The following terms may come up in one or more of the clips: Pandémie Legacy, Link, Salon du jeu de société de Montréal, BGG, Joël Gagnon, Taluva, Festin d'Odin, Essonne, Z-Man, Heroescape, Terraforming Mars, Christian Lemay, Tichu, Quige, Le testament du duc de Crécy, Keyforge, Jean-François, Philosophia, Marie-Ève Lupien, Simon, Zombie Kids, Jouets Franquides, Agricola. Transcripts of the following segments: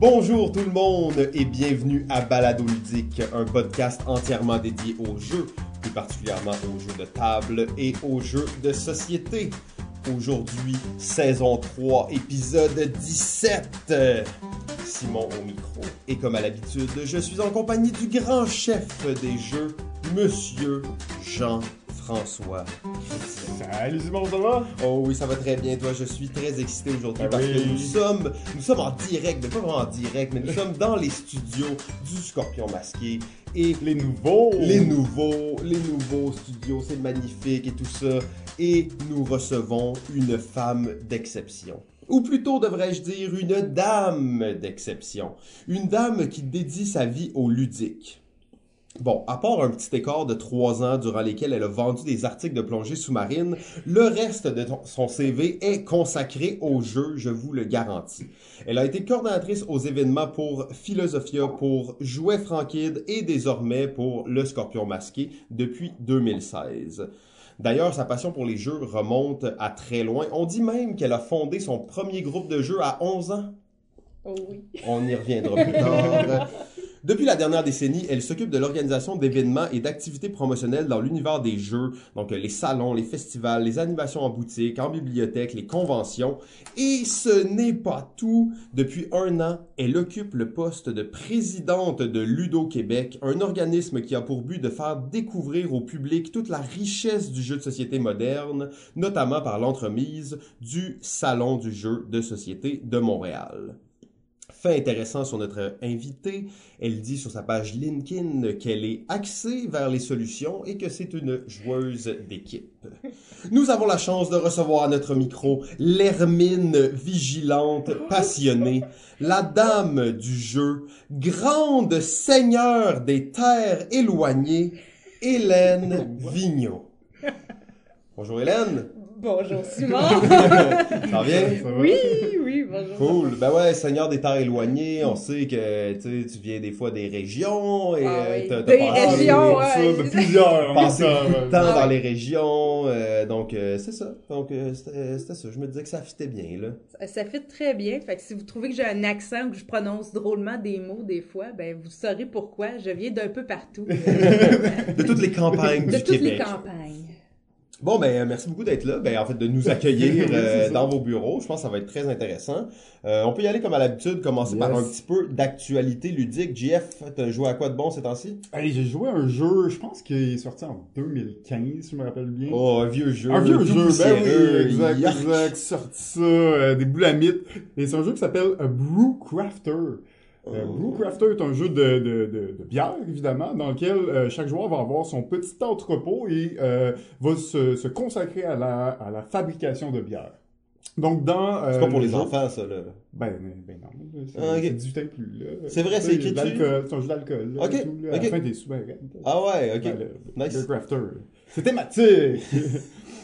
Bonjour tout le monde et bienvenue à Balado Ludique, un podcast entièrement dédié aux jeux, plus particulièrement aux jeux de table et aux jeux de société. Aujourd'hui, saison 3, épisode 17. Simon au micro. Et comme à l'habitude, je suis en compagnie du grand chef des jeux, Monsieur Jean-François. Salut Simon, ça va? Oh oui, ça va très bien, toi. Je suis très excité aujourd'hui parce que nous sommes en direct, mais pas vraiment en direct, mais nous sommes dans les studios du Scorpion Masqué. Et les nouveaux studios, c'est magnifique et tout ça. Et nous recevons une femme d'exception. Ou plutôt, devrais-je dire, une dame d'exception. Une dame qui dédie sa vie au ludique. Bon, à part un petit écart de 3 ans durant lesquels elle a vendu des articles de plongée sous-marine, le reste de son CV est consacré au jeu, je vous le garantis. Elle a été coordonnatrice aux événements pour Philosophia, pour Jouets Franquides et désormais pour Le Scorpion Masqué depuis 2016. D'ailleurs, sa passion pour les jeux remonte à très loin. On dit même qu'elle a fondé son premier groupe de jeux à 11 ans. Oh oui. On y reviendra plus tard. Depuis la dernière décennie, elle s'occupe de l'organisation d'événements et d'activités promotionnelles dans l'univers des jeux, donc les salons, les festivals, les animations en boutique, en bibliothèque, les conventions. Et ce n'est pas tout. Depuis 1 an, elle occupe le poste de présidente de Ludo-Québec, un organisme qui a pour but de faire découvrir au public toute la richesse du jeu de société moderne, notamment par l'entremise du Salon du jeu de société de Montréal. Fait intéressant sur notre invitée, elle dit sur sa page LinkedIn qu'elle est axée vers les solutions et que c'est une joueuse d'équipe. Nous avons la chance de recevoir à notre micro l'hermine vigilante passionnée, la dame du jeu, grande seigneur des terres éloignées, Hélène Vignon. Bonjour Hélène. Bonjour Simon. Ça vient? Oui, bonjour. Cool. Ben ouais, seigneur des terres éloignées, on sait que tu viens des fois des régions et plusieurs. Passer beaucoup de temps dans les régions, donc c'est ça. Donc c'était ça. Je me disais que ça fitait bien là. Ça fit très bien. Fait que si vous trouvez que j'ai un accent ou que je prononce drôlement des mots des fois, ben vous saurez pourquoi. Je viens d'un peu partout. De toutes les campagnes du Québec. De toutes les campagnes. Bon, ben merci beaucoup d'être là, ben en fait de nous accueillir dans vos bureaux. Je pense que ça va être très intéressant. On peut y aller comme à l'habitude, commencer par un petit peu d'actualité ludique. JF, t'as joué à quoi de bon ces temps-ci? Allez, j'ai joué à un jeu, je pense qu'il est sorti en 2015, si je me rappelle bien. Oh, un vieux jeu. Un vieux jeu, ben oui, exact, sorti ça, des boulamites. Et c'est un jeu qui s'appelle Brewcrafter. Brewcrafter est un jeu de bière, évidemment, dans lequel chaque joueur va avoir son petit entrepôt et va se consacrer à la fabrication de bière. Donc dans c'est pas pour les enfants, ça, là. Ben non, c'est 18 ans plus, là. C'est vrai, c'est écrit dessus. C'est un jeu d'alcool, là. OK, tout, là, à la fin, t'es sous ben, ah ouais, OK. Ben, nice. Brewcrafter. C'est thématique!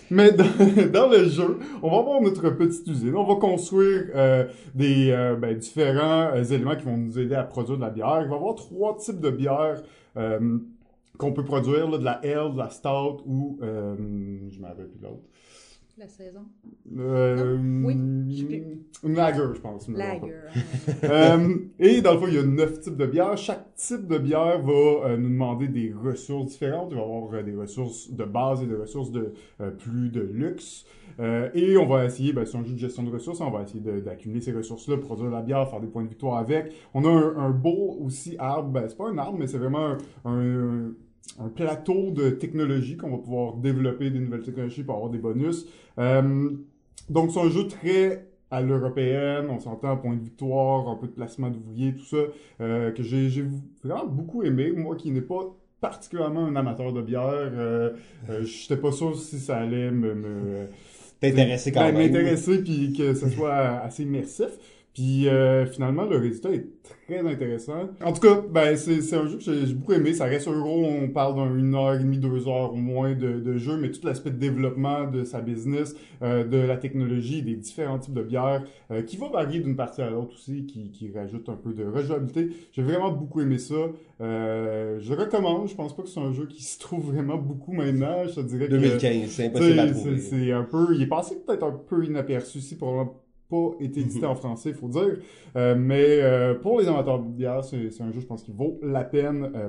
Mais dans le jeu, on va avoir notre petite usine. On va construire différents éléments qui vont nous aider à produire de la bière. Il va y avoir 3 types de bières qu'on peut produire, là, de la ale, de la stout ou... je m'en rappelle plus l'autre. La saison? Une lager, je pense. Lager. Et dans le fond, il y a 9 types de bières. Chaque type de bière va nous demander des ressources différentes. Il va y avoir des ressources de base et des ressources de plus de luxe. Et on va essayer, c'est un jeu de gestion de ressources, on va essayer d'accumuler ces ressources-là, produire de la bière, faire des points de victoire avec. On a un beau aussi arbre, c'est pas un arbre, mais c'est vraiment un plateau de technologie qu'on va pouvoir développer des nouvelles technologies pour avoir des bonus. Donc, c'est un jeu très à l'européenne, on s'entend, point de victoire, un peu de placement d'ouvriers, tout ça, que j'ai vraiment beaucoup aimé. Moi qui n'ai pas particulièrement un amateur de bière, j'étais pas sûr si ça allait me t'intéresser quand même. M'intéresser, puis que ce soit assez immersif. Puis finalement, le résultat est très intéressant. En tout cas, c'est un jeu que j'ai beaucoup aimé. Ça reste un gros, on parle d'une heure et demie, 2 heures au moins de jeu, mais tout l'aspect de développement de sa business, de la technologie, des différents types de bières, qui va varier d'une partie à l'autre aussi, qui rajoute un peu de rejouabilité. J'ai vraiment beaucoup aimé ça. Je le recommande. Je pense pas que c'est un jeu qui se trouve vraiment beaucoup maintenant. Je te dirais que... 2015, c'est impossible à trouver. C'est un peu... Il est passé peut-être un peu inaperçu ici, probablement pas été édité en français, il faut dire. Mais pour les amateurs de bière, c'est un jeu, je pense, qui vaut la peine.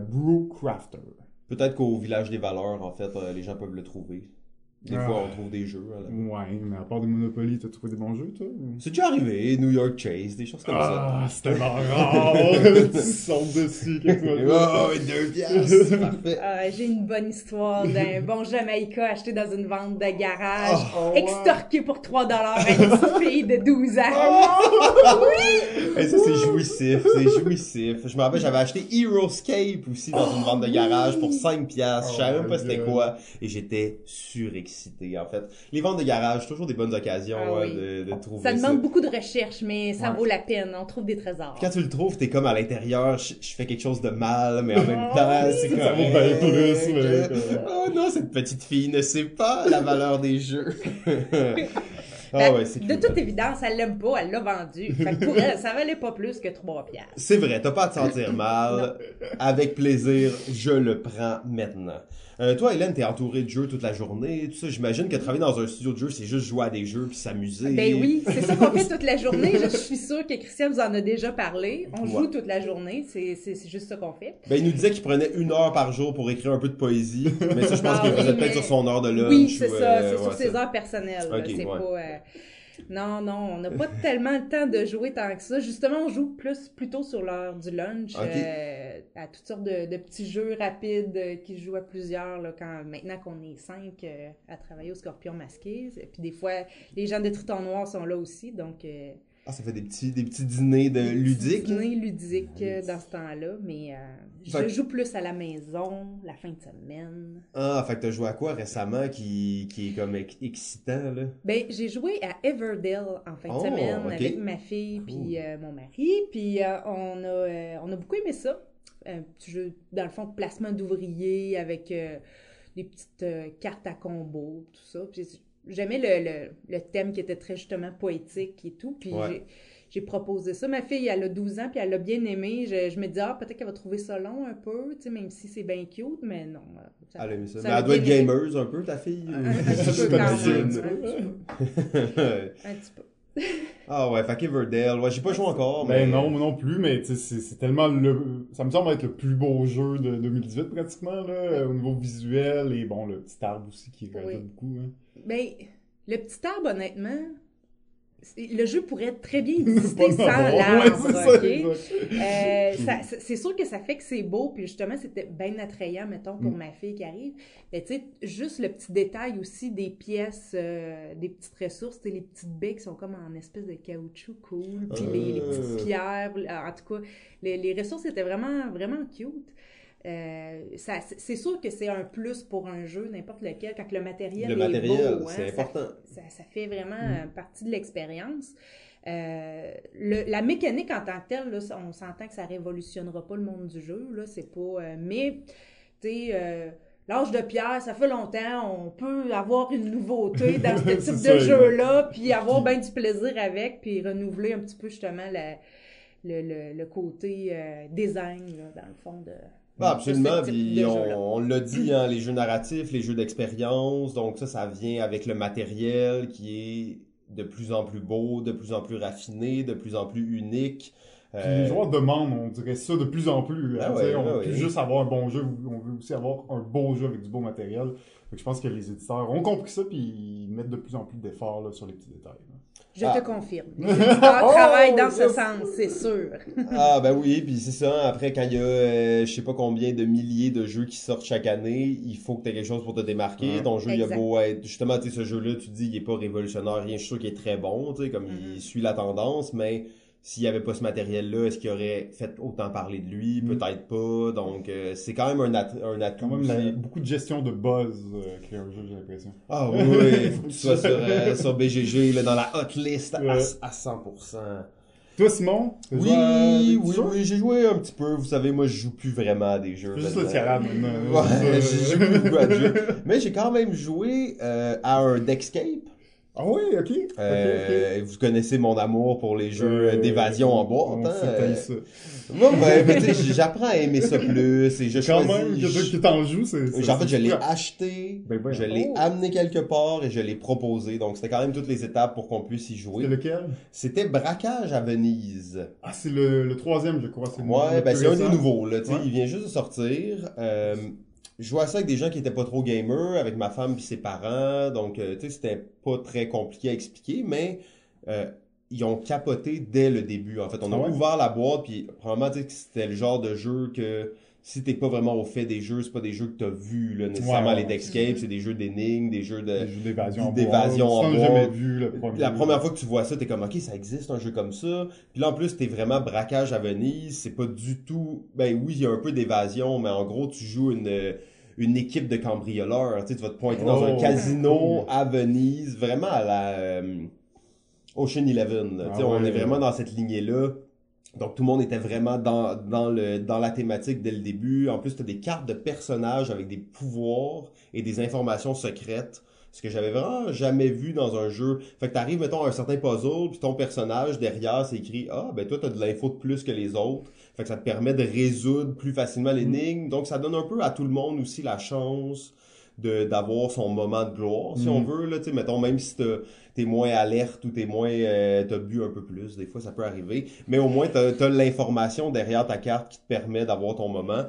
Brewcrafter. Peut-être qu'au Village des Valeurs, en fait, les gens peuvent le trouver. Des fois, on trouve des jeux. Ouais, mais à part des Monopoly, t'as trouvé des bons jeux, toi? C'est déjà arrivé, New York Chase, des choses comme ça. Ah, c'était marrant! Tu sautes dessus, quelque chose. Oh, 2 piastres, c'est parfait. J'ai une bonne histoire d'un bon Jamaïca acheté dans une vente de garage, extorqué pour 3$ à une fille de 12 ans. Oui! Et ça, c'est jouissif, c'est jouissif. Je me rappelle, j'avais acheté Heroescape aussi dans une vente de garage pour 5$. Je savais même pas c'était quoi. Et j'étais surexcité. En fait, les ventes de garage, toujours des bonnes occasions de trouver ça. Demande beaucoup de recherche, mais ça vaut la peine. On trouve des trésors. Quand tu le trouves, t'es comme à l'intérieur, je fais quelque chose de mal, mais en même temps, c'est comme... Ça vaut bien plus, mais... Oh non, cette petite fille ne sait pas la valeur des jeux. De toute évidence, elle l'aime pas, elle l'a vendu. Fait que pour elle, ça valait pas plus que 3$. C'est vrai, t'as pas à te sentir mal. Avec plaisir, je le prends maintenant. Toi, Hélène, t'es entourée de jeux toute la journée, tout ça. J'imagine que travailler dans un studio de jeux, c'est juste jouer à des jeux puis s'amuser. Ben oui, c'est ça qu'on fait toute la journée. Je suis sûre que Christian vous en a déjà parlé. On joue toute la journée, c'est juste ça qu'on fait. Ben, il nous disait qu'il prenait 1 heure par jour pour écrire un peu de poésie. Mais ça, je pense qu'il faisait peut-être sur son heure de lunch. Oui, c'est ça, c'est sur ses heures personnelles. Okay, c'est pas... Non, on n'a pas tellement le temps de jouer tant que ça. Justement, on joue plutôt sur l'heure du lunch, à toutes sortes de petits jeux rapides qui se jouent à plusieurs, là, maintenant qu'on est 5 à travailler au Scorpion Masqué. Et puis des fois, les gens de Triton Noir sont là aussi, donc... ça fait des petits dîners ludiques. Dîners ludiques dans ce temps-là, mais je joue plus à la maison, la fin de semaine. Ah, fait que t'as joué à quoi récemment qui est comme excitant, là? Ben, j'ai joué à Everdell en fin de semaine avec ma fille puis mon mari, puis on a beaucoup aimé ça. Un petit jeu, dans le fond, de placement d'ouvriers avec des petites cartes à combo, tout ça, puis j'aimais le thème qui était très justement poétique et tout, puis j'ai proposé ça. Ma fille, elle a 12 ans, puis elle l'a bien aimé. Je me dis, peut-être qu'elle va trouver ça long un peu, tu sais, même si c'est bien cute, mais non. Elle a aimé ça. Mais elle doit être gameuse un peu, ta fille. Un petit peu. Ah ouais, fait qu'Everdell, j'ai pas joué encore. Mais... Ben non, moi non plus, mais c'est tellement ça me semble être le plus beau jeu de 2018 pratiquement, là, au niveau visuel, et bon, le petit arbre aussi qui rajoute beaucoup. Hein. Ben, le petit arbre, honnêtement, le jeu pourrait très bien exister sans l'arbre, c'est sûr que ça fait que c'est beau, puis justement, c'était bien attrayant, mettons, pour ma fille qui arrive. Mais tu sais, juste le petit détail aussi des pièces, des petites ressources, les petites baies qui sont comme en espèce de caoutchouc cool, puis les petites pierres, en tout cas, les ressources étaient vraiment, vraiment cute. C'est sûr que c'est un plus pour un jeu, n'importe lequel, quand le matériel est beau, c'est important. Ça fait vraiment partie de l'expérience. La mécanique en tant que telle, là, on s'entend que ça révolutionnera pas le monde du jeu, là, c'est pas... mais, tu sais... l'âge de pierre, ça fait longtemps, on peut avoir une nouveauté dans ce type de jeu-là, puis avoir bien du plaisir avec, puis renouveler un petit peu justement le côté design, là, dans le fond, de... Bah, absolument, puis on l'a dit, hein, les jeux narratifs, les jeux d'expérience, donc ça vient avec le matériel qui est de plus en plus beau, de plus en plus raffiné, de plus en plus unique. Puis les joueurs demandent, on dirait ça, de plus en plus. On veut plus juste avoir un bon jeu, on veut aussi avoir un beau jeu avec du beau matériel. Donc, je pense que les éditeurs ont compris ça, puis ils mettent de plus en plus d'efforts là, sur les petits détails. Là. Je te confirme. Les éditeurs travaillent dans ce sens, c'est sûr. Ah ben oui, puis c'est ça. Après, quand il y a je sais pas combien de milliers de jeux qui sortent chaque année, il faut que tu aies quelque chose pour te démarquer. Ton jeu, il a beau être... Justement, tu sais, ce jeu-là, tu dis, il est pas révolutionnaire, rien. Je suis sûr qu'il est très bon, tu sais, comme il suit la tendance, mais... S'il n'y avait pas ce matériel-là, est-ce qu'il aurait fait autant parler de lui? Peut-être pas. Donc, c'est quand même un atout. Quand même, beaucoup de gestion de buzz qui est un jeu, j'ai l'impression. Ah oui, il faut que tu sois sur BGG, là, dans la hot list à 100%. Toi, Simon? Oui, j'ai joué un petit peu. Vous savez, moi, je joue plus vraiment à des jeux. C'est juste le tiarade, maintenant. Je joue plus à des jeux. Mais j'ai quand même joué à un Deckscape. Ah oui, okay. Okay. Vous connaissez mon amour pour les jeux d'évasion en boîte. Moi, j'apprends à aimer ça plus. Et je quand choisis, même, que t'en joues, c'est... En fait, je l'ai acheté, je l'ai amené quelque part et je l'ai proposé. Donc, c'était quand même toutes les étapes pour qu'on puisse y jouer. C'était lequel? C'était Braquage à Venise. Ah, c'est le troisième, je crois. Ouais, ben c'est un des nouveaux. Là, il vient juste de sortir. Je jouais à ça avec des gens qui étaient pas trop gamers, avec ma femme puis ses parents, donc tu sais, c'était pas très compliqué à expliquer, mais ils ont capoté dès le début. En fait, on a ouvert la boîte, puis probablement tu sais que c'était le genre de jeu que si t'es pas vraiment au fait des jeux, c'est pas des jeux que t'as vu là, nécessairement les d'escape, c'est des jeux d'énigmes, des jeux d'évasion en bois. Jamais vu la première fois que tu vois ça, t'es comme ok, ça existe un jeu comme ça. Puis là en plus t'es vraiment Braquage à Venise, c'est pas du tout. Ben oui, il y a un peu d'évasion, mais en gros tu joues une équipe de cambrioleurs. Tu sais, tu vas te pointer dans un casino à Venise, vraiment à la Ocean Eleven. Tu sais, on est vraiment dans cette lignée là. Donc, tout le monde était vraiment dans la thématique dès le début. En plus, tu as des cartes de personnages avec des pouvoirs et des informations secrètes. Ce que j'avais vraiment jamais vu dans un jeu. Fait que t'arrives, mettons, à un certain puzzle, puis ton personnage, derrière, c'est écrit « Ah, ben toi, t'as de l'info de plus que les autres. » Fait que ça te permet de résoudre plus facilement l'énigme. Donc, ça donne un peu à tout le monde aussi la chance d'avoir son moment de gloire, si on veut, là, tu sais, mettons, même si t'es moins alerte ou t'es moins, t'as bu un peu plus, des fois, ça peut arriver, mais au moins, t'as l'information derrière ta carte qui te permet d'avoir ton moment.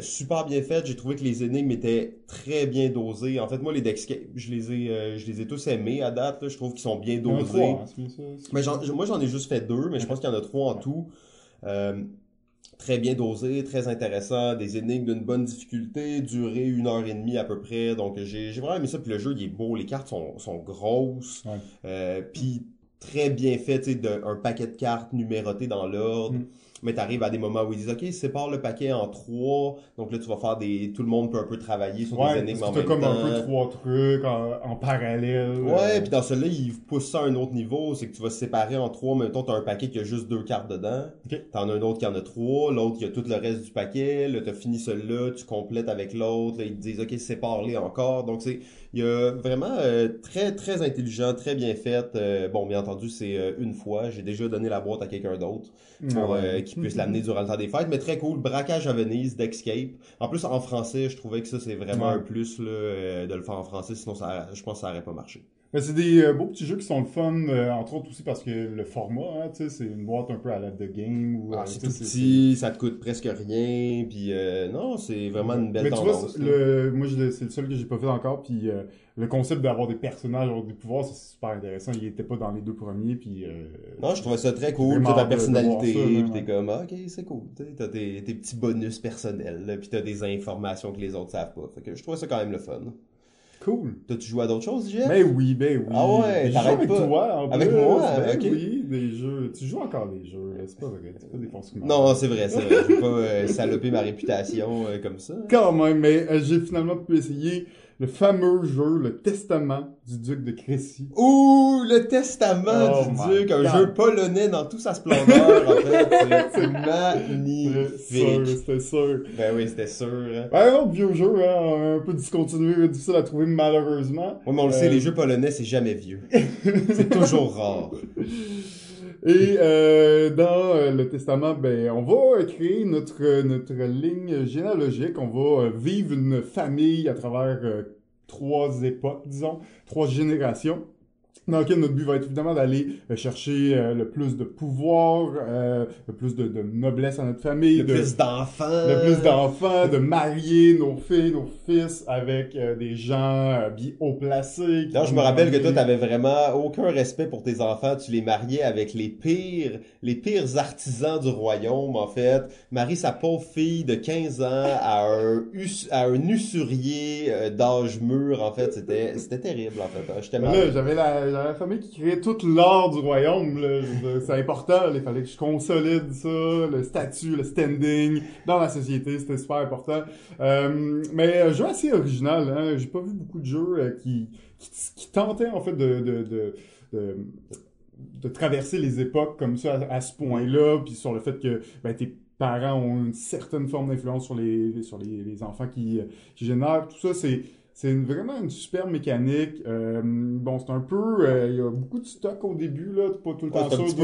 Super bien fait, j'ai trouvé que les énigmes étaient très bien dosées. En fait, moi, les Dexcape, je les ai tous aimés à date, là. Je trouve qu'ils sont bien dosés. Mais moi, j'en ai juste fait 2, mais je pense qu'il y en a 3 en tout. Très bien dosé, très intéressant, des énigmes d'une bonne difficulté, durée 1h30 à peu près, donc j'ai vraiment aimé ça, puis le jeu il est beau, les cartes sont grosses, puis très bien fait, tu sais, un paquet de cartes numérotées dans l'ordre, mais t'arrives à des moments où ils disent « Ok, sépare le paquet en 3, donc là tu vas faire des... Tout le monde peut un peu travailler sur des énigmes en même temps. » Ouais, parce que t'as comme un peu 3 trucs en parallèle. Ouais, puis dans celui-là, ils poussent ça à un autre niveau, c'est que tu vas se séparer en 3, mais mettons, t'as un paquet qui a juste 2 cartes dedans, t'en as un autre qui en a 3, l'autre qui a tout le reste du paquet, là t'as fini celui-là, tu complètes avec l'autre, là ils te disent « Ok, sépare-les encore. » Donc c'est... Il y a vraiment très, très intelligent, très bien fait. Bon, bien entendu, c'est une fois. J'ai déjà donné la boîte à quelqu'un d'autre pour qu'il puisse l'amener durant le temps des fêtes. Mais très cool. Braquage à Venise, d'Escape. En plus, en français, je trouvais que ça, c'est vraiment un plus là, de le faire en français. Sinon, je pense que ça n'aurait pas marché. Mais c'est des beaux petits jeux qui sont le fun, entre autres aussi parce que le format, hein, tu sais, c'est une boîte un peu à la de game. Ou, c'est tout petit, ça te coûte presque rien, puis non, c'est vraiment une belle tendance. Mais tu vois, moi c'est le seul que j'ai pas fait encore, puis le concept d'avoir des personnages, avoir des pouvoirs, c'est super intéressant, il était pas dans les 2 premiers, puis... non, je trouvais ça très cool, t'as ta personnalité, puis t'es comme, ok, c'est cool, t'as tes petits bonus personnels, là, puis t'as des informations que les autres savent pas, fait que je trouvais ça quand même le fun. Cool. T'as-tu joué à d'autres choses, Jeff? Ben oui. Ah ouais, t'arrêtes avec pas. Toi, en avec plus, moi, ok. Oui, des jeux. Tu joues encore des jeux, c'est pas vrai, c'est pas des fausses coups. Non, c'est vrai. Je vais pas saloper ma réputation comme ça. Quand même, mais j'ai finalement pu essayer le fameux jeu, Le testament du duc de Crécy. Ouh, Le testament du duc, un jeu polonais dans toute sa splendeur, en fait. C'est magnifique. C'était sûr. Ben oui, c'était sûr. Hein. Ben non, vieux jeu, hein, un peu discontinué, difficile à trouver malheureusement. Oui, mais on le sait, les jeux polonais, c'est jamais vieux. C'est toujours rare. Et dans le testament, ben on va créer notre ligne généalogique. On va vivre une famille à travers 3 époques, disons, 3 générations. Dans lequel notre but va être évidemment d'aller chercher le plus de pouvoir, le plus de noblesse à notre famille. Le plus d'enfants, de marier nos filles, nos fils avec des gens bien haut placés. Non, je me rappelle que toi, t'avais vraiment aucun respect pour tes enfants. Tu les mariais avec les pires artisans du royaume, en fait. Marie sa pauvre fille de 15 ans à un usurier d'âge mûr, en fait. C'était terrible, en fait. J'étais mal. Là, j'avais la famille qui créait tout l'or du royaume, là. C'est important, là. Il fallait que je consolide ça, le statut, le standing dans la société, c'était super important. Mais jeu assez original, hein. J'ai pas vu beaucoup de jeux qui tentaient en fait de traverser les époques comme ça à ce point-là, puis sur le fait que t'es parents ont une certaine forme d'influence sur les enfants qui génèrent. Tout ça, c'est C'est vraiment une super mécanique. Bon, c'est un peu... il y a beaucoup de stock au début, là. T'es pas tout le temps sûr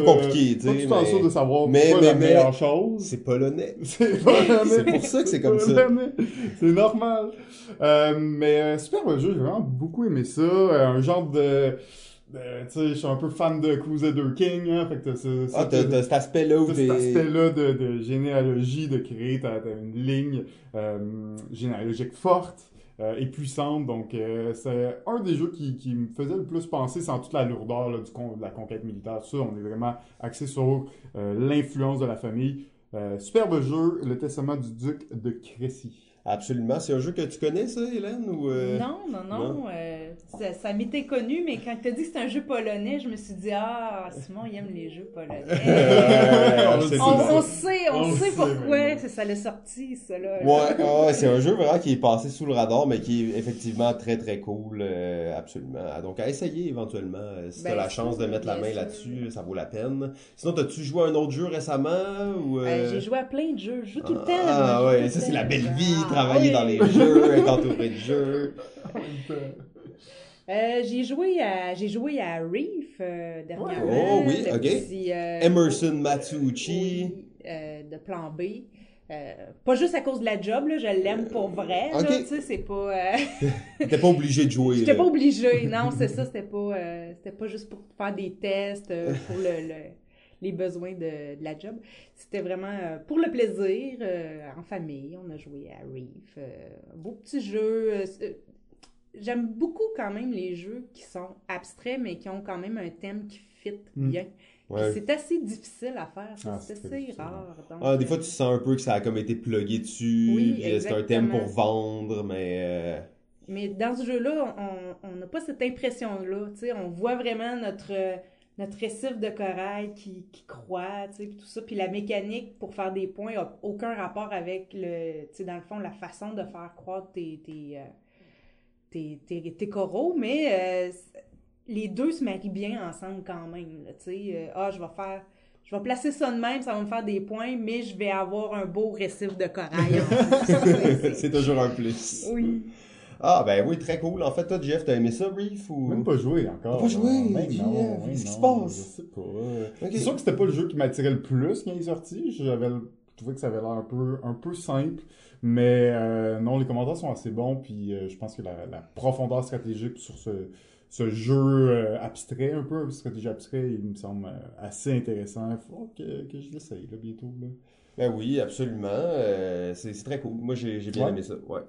de savoir pourquoi la meilleure chose. C'est polonais. C'est polonais. C'est pour ça que c'est comme ça. C'est normal. Mais super le jeu, j'ai vraiment beaucoup aimé ça. Un genre de... tu sais, je suis un peu fan de Crusader Kings, hein, fait que t'as cet aspect-là où t'es... Cet aspect-là de généalogie, de créer t'as une ligne généalogique forte et puissante, donc c'est un des jeux qui me faisait le plus penser, sans toute la lourdeur là, de la conquête militaire, ça, on est vraiment axé sur l'influence de la famille. Superbe jeu, Le testament du duc de Crécy. Absolument. C'est un jeu que tu connais, ça, Hélène? Ou Non. Ça m'était connu, mais quand tu as dit que c'était un jeu polonais, je me suis dit « Ah, Simon, il aime les jeux polonais. » On sait pourquoi ça l'a sorti, ça. Là. Ouais, c'est un jeu vraiment qui est passé sous le radar, mais qui est effectivement très, très cool. Absolument. Donc, à essayer éventuellement. Si tu as la chance de mettre la main là-dessus, ça vaut la peine. Sinon, as-tu joué à un autre jeu récemment? J'ai joué à plein de jeux. Je joue tout le temps. Ah ouais, ça, c'est la belle vie. Travailler dans les jeux, être entouré de jeux. J'ai joué à Reef dernièrement. Oh oui, ok. Petit, Emerson Matsuuchi. De Plan B. Pas juste à cause de la job, là, je l'aime pour vrai. Okay. Tu sais, c'est pas... T'étais pas obligé de jouer. J'étais pas obligé, non, c'est ça. C'était pas juste pour faire des tests, pour les besoins de la job. C'était vraiment pour le plaisir, en famille. On a joué à Reef. Beau petit jeu. J'aime beaucoup quand même les jeux qui sont abstraits, mais qui ont quand même un thème qui fit bien. Ouais. C'est assez difficile à faire, ça. C'est assez rare. Donc, des fois, tu sens un peu que ça a comme été plugué dessus. Oui, puis c'est un thème pour vendre, mais... Mais dans ce jeu-là, on n'a pas cette impression-là. T'sais, on voit vraiment notre récif de corail qui croît, tu sais, puis tout ça. Puis la mécanique pour faire des points n'a aucun rapport avec, le, tu sais, dans le fond, la façon de faire croître tes coraux. Mais les deux se marient bien ensemble quand même, là, tu sais. Je vais placer ça de même, ça va me faire des points, mais je vais avoir un beau récif de corail. C'est toujours un plus. Oui. Ah, ben oui, très cool. En fait, toi, Jeff, t'as aimé ça, Reef? Ou... Même pas joué encore. T'as pas joué? Non, qu'est-ce qui se passe? Je sais pas. Okay. C'est sûr que c'était pas le jeu qui m'attirait le plus quand il est sorti. Je trouvais que ça avait l'air un peu simple. Mais non, les commentaires sont assez bons. Puis je pense que la profondeur stratégique sur ce jeu abstrait, un peu, stratégie abstrait, il me semble assez intéressant. Il faut que je l'essaye là, bientôt, là. Ben oui, absolument. C'est très cool. Moi, j'ai bien aimé ça. Ouais.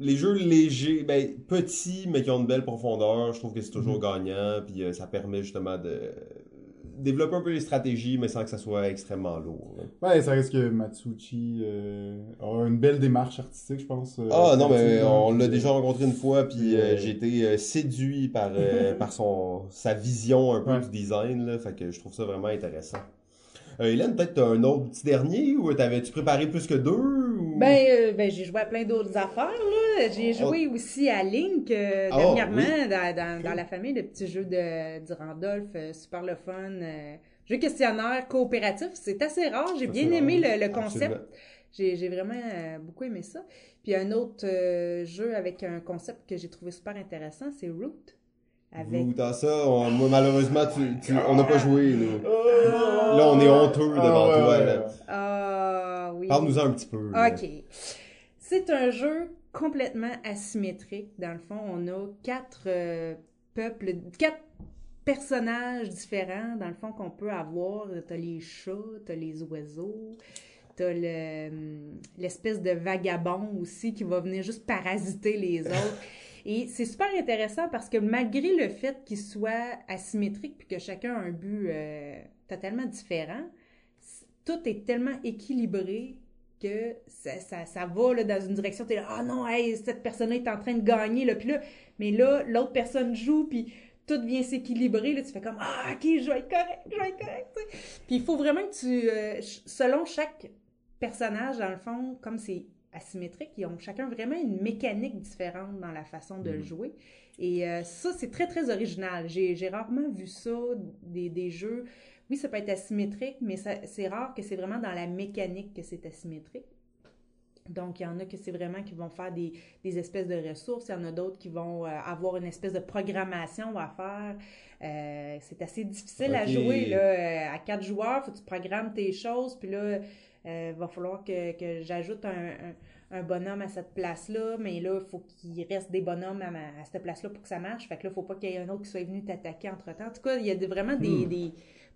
Les jeux légers, petits, mais qui ont une belle profondeur, je trouve que c'est toujours gagnant. Puis ça permet justement de développer un peu les stratégies, mais sans que ça soit extrêmement lourd. Là. Ouais, ça reste que Matsuuchi a une belle démarche artistique, je pense. On l'a déjà rencontré une fois, puis j'ai été séduit par, par sa vision un peu du design. Là, fait que je trouve ça vraiment intéressant. Hélène, peut-être t'as un autre petit dernier ou t'avais-tu préparé plus que deux? Ou... Ben j'ai joué à plein d'autres affaires, là. J'ai joué aussi à Link dernièrement, dans la famille, le petit jeu du Randolph, super le fun. Jeu questionnaire coopératif, c'est assez rare. J'ai bien aimé le concept. J'ai vraiment beaucoup aimé ça. Puis un autre jeu avec un concept que j'ai trouvé super intéressant, c'est Root. Dans ça, malheureusement, on n'a pas joué. Là, on est honteux devant toi. Là. Oui. Parle-nous-en un petit peu. OK. C'est un jeu complètement asymétrique. Dans le fond, on a quatre personnages différents, dans le fond, qu'on peut avoir. T'as les chats, t'as les oiseaux... T'as l'espèce de vagabond aussi qui va venir juste parasiter les autres. Et c'est super intéressant parce que malgré le fait qu'il soit asymétrique puis que chacun a un but totalement différent, tout est tellement équilibré que ça va là, dans une direction. T'es là, cette personne-là est en train de gagner. Là, puis là, mais là, l'autre personne joue puis... Tout vient s'équilibrer, là, tu fais comme « Ah, OK, je vais être correct! » Puis il faut vraiment que tu... selon chaque personnage, dans le fond, comme c'est asymétrique, ils ont chacun vraiment une mécanique différente dans la façon de le jouer. Et ça, c'est très, très original. J'ai rarement vu ça, des jeux... Oui, ça peut être asymétrique, mais c'est rare que c'est vraiment dans la mécanique que c'est asymétrique. Donc, il y en a que c'est vraiment qui vont faire des espèces de ressources. Il y en a d'autres qui vont avoir une espèce de programmation à faire. C'est assez difficile à jouer, là. À 4 joueurs, faut que tu programmes tes choses. Puis là, va falloir que j'ajoute un bonhomme à cette place-là. Mais là, il faut qu'il reste des bonhommes à cette place-là pour que ça marche. Fait que là, il ne faut pas qu'il y ait un autre qui soit venu t'attaquer entre-temps. En tout cas, il y a vraiment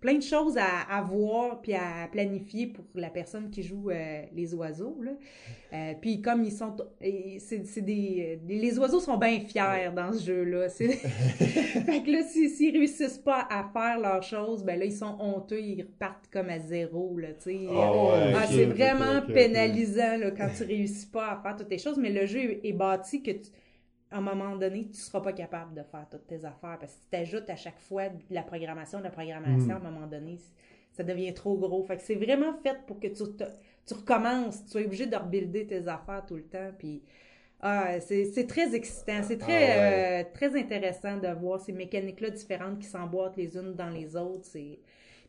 plein de choses à voir puis à planifier pour la personne qui joue les oiseaux, là. Puis comme ils sont... Les oiseaux sont bien fiers dans ce jeu-là. Fait que là, s'ils réussissent pas à faire leurs choses, ben là, ils sont honteux, ils repartent comme à zéro, là, tu sais. Oh, ouais, c'est vraiment pénalisant, là, quand tu réussis pas à faire toutes tes choses, mais le jeu est bâti que à un moment donné, tu ne seras pas capable de faire toutes tes affaires. Parce que si tu ajoutes à chaque fois de la programmation, à un moment donné, ça devient trop gros. Fait que c'est vraiment fait pour que tu recommences. Tu es obligé de rebuilder tes affaires tout le temps. Puis, c'est très excitant. C'est très intéressant de voir ces mécaniques-là différentes qui s'emboîtent les unes dans les autres.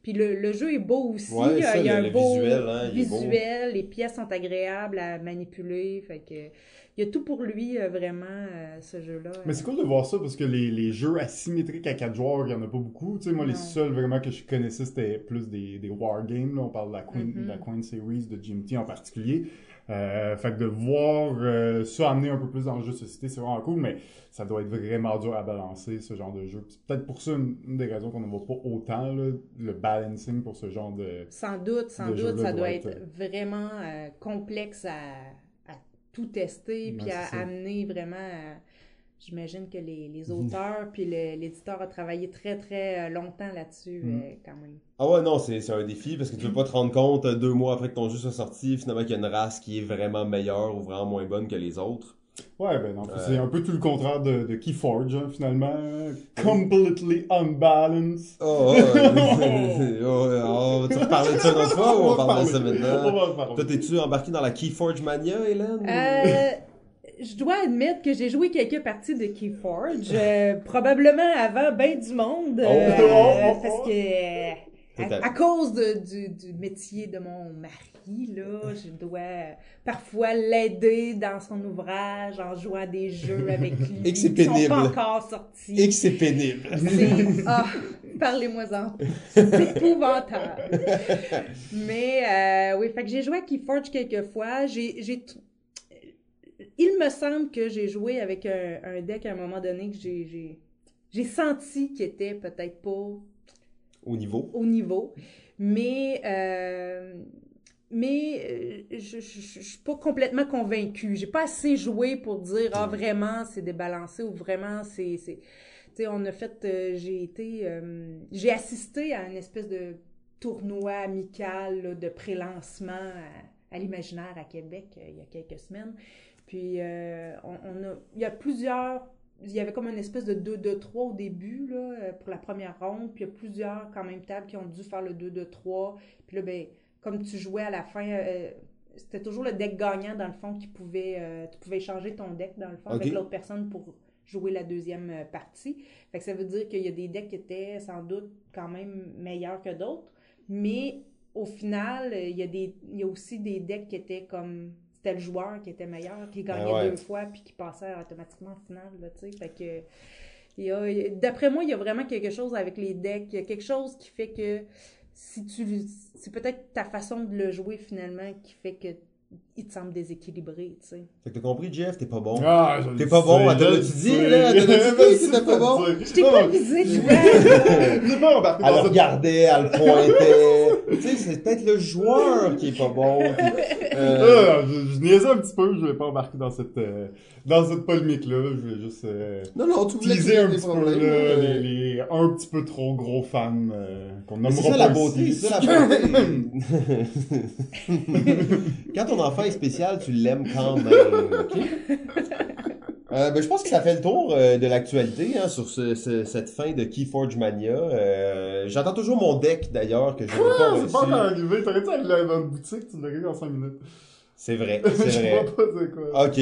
Puis le jeu est beau aussi. Ouais, ça, il y a un beau visuel. Beau. Les pièces sont agréables à manipuler. Fait que... Il y a tout pour lui, vraiment, ce jeu-là. Mais c'est cool de voir ça, parce que les jeux asymétriques à 4 joueurs, il n'y en a pas beaucoup. Tu sais, moi, les seuls vraiment que je connaissais, c'était plus des wargames. On parle de la Coin Series de GMT en particulier. Fait que de voir ça amener un peu plus dans le jeu de société, c'est vraiment cool, mais ça doit être vraiment dur à balancer, ce genre de jeu. C'est peut-être pour ça une des raisons qu'on ne voit pas autant, là, le balancing pour ce genre de... Sans doute, ça doit être vraiment complexe à tout tester, puis à amener vraiment... J'imagine que les auteurs puis l'éditeur a travaillé très, très longtemps là-dessus, quand même. Ah ouais, non, c'est un défi, parce que tu ne veux pas te rendre compte 2 mois après que ton jeu soit sorti, finalement, qu'il y a une race qui est vraiment meilleure ou vraiment moins bonne que les autres. Ouais, ben non, c'est un peu tout le contraire de Keyforge, hein, finalement. Completely unbalanced. Tu reparles de ça une autre fois ou on parle de ça maintenant? Toi, t'es-tu embarqué dans la Keyforge Mania, Hélène? Je dois admettre que j'ai joué quelques parties de Keyforge, probablement avant ben du monde, parce que à cause du métier de mon mari, là, je dois parfois l'aider dans son ouvrage en jouant à des jeux avec lui et que c'est pénible. Qui sont pas encore sortis. Et que c'est pénible. Parlez-moi-en. C'est épouvantable. Mais oui, fait que j'ai joué à Keyforge quelques fois. Il me semble que j'ai joué avec un deck à un moment donné que j'ai senti qu'il était peut-être pas... Au niveau. Mais je suis pas complètement convaincue. J'ai pas assez joué pour dire « Ah, vraiment, c'est débalancé » ou « Vraiment, c'est... » Tu sais, on a fait... j'ai assisté à une espèce de tournoi amical là, de pré-lancement à l'Imaginaire à Québec il y a quelques semaines. Puis, il y avait comme une espèce de 2-2-3 au début, là, pour la première ronde. Puis, il y a plusieurs, quand même, tables qui ont dû faire le 2-2-3. Puis là, ben comme tu jouais à la fin, c'était toujours le deck gagnant, dans le fond, qui pouvait... tu pouvais échanger ton deck, dans le fond, avec l'autre personne pour jouer la deuxième partie. Fait que ça veut dire qu'il y a des decks qui étaient, sans doute, quand même meilleurs que d'autres. Mais, au final, il y a aussi des decks qui étaient comme... C'était le joueur qui était meilleur, qui gagnait 2 fois puis qui passait automatiquement en finale, là, tu sais. Fait que, d'après moi, il y a vraiment quelque chose avec les decks. Il y a quelque chose qui fait que c'est peut-être ta façon de le jouer, finalement, qui fait que il te semble déséquilibré, tu sais. Fait que t'as compris, Jeff, t'es pas bon. T'es pas bon, attends, tu dis, là, t'es pas bon. Je t'ai pas visé, tu vois. Elle regardait, elle pointait. Tu sais, c'est peut-être le joueur qui est pas bon. Je niaisais un petit peu, je vais pas embarquer dans cette polémique-là. Je voulais juste teaser un petit peu, là, les un petit peu trop gros fans qu'on nommera pas ici. C'est ça la beauté. Quand ton enfant est spécial, tu l'aimes quand même, OK? Je pense que ça fait le tour de l'actualité, hein, sur cette fin de Keyforge Mania. J'attends toujours mon deck, d'ailleurs, que je n'ai pas reçu. C'est pas encore arrivé. T'aurais dû aller dans une boutique, tu l'aurais eu en 5 minutes. C'est vrai. Je ne comprends pas c'est quoi. OK,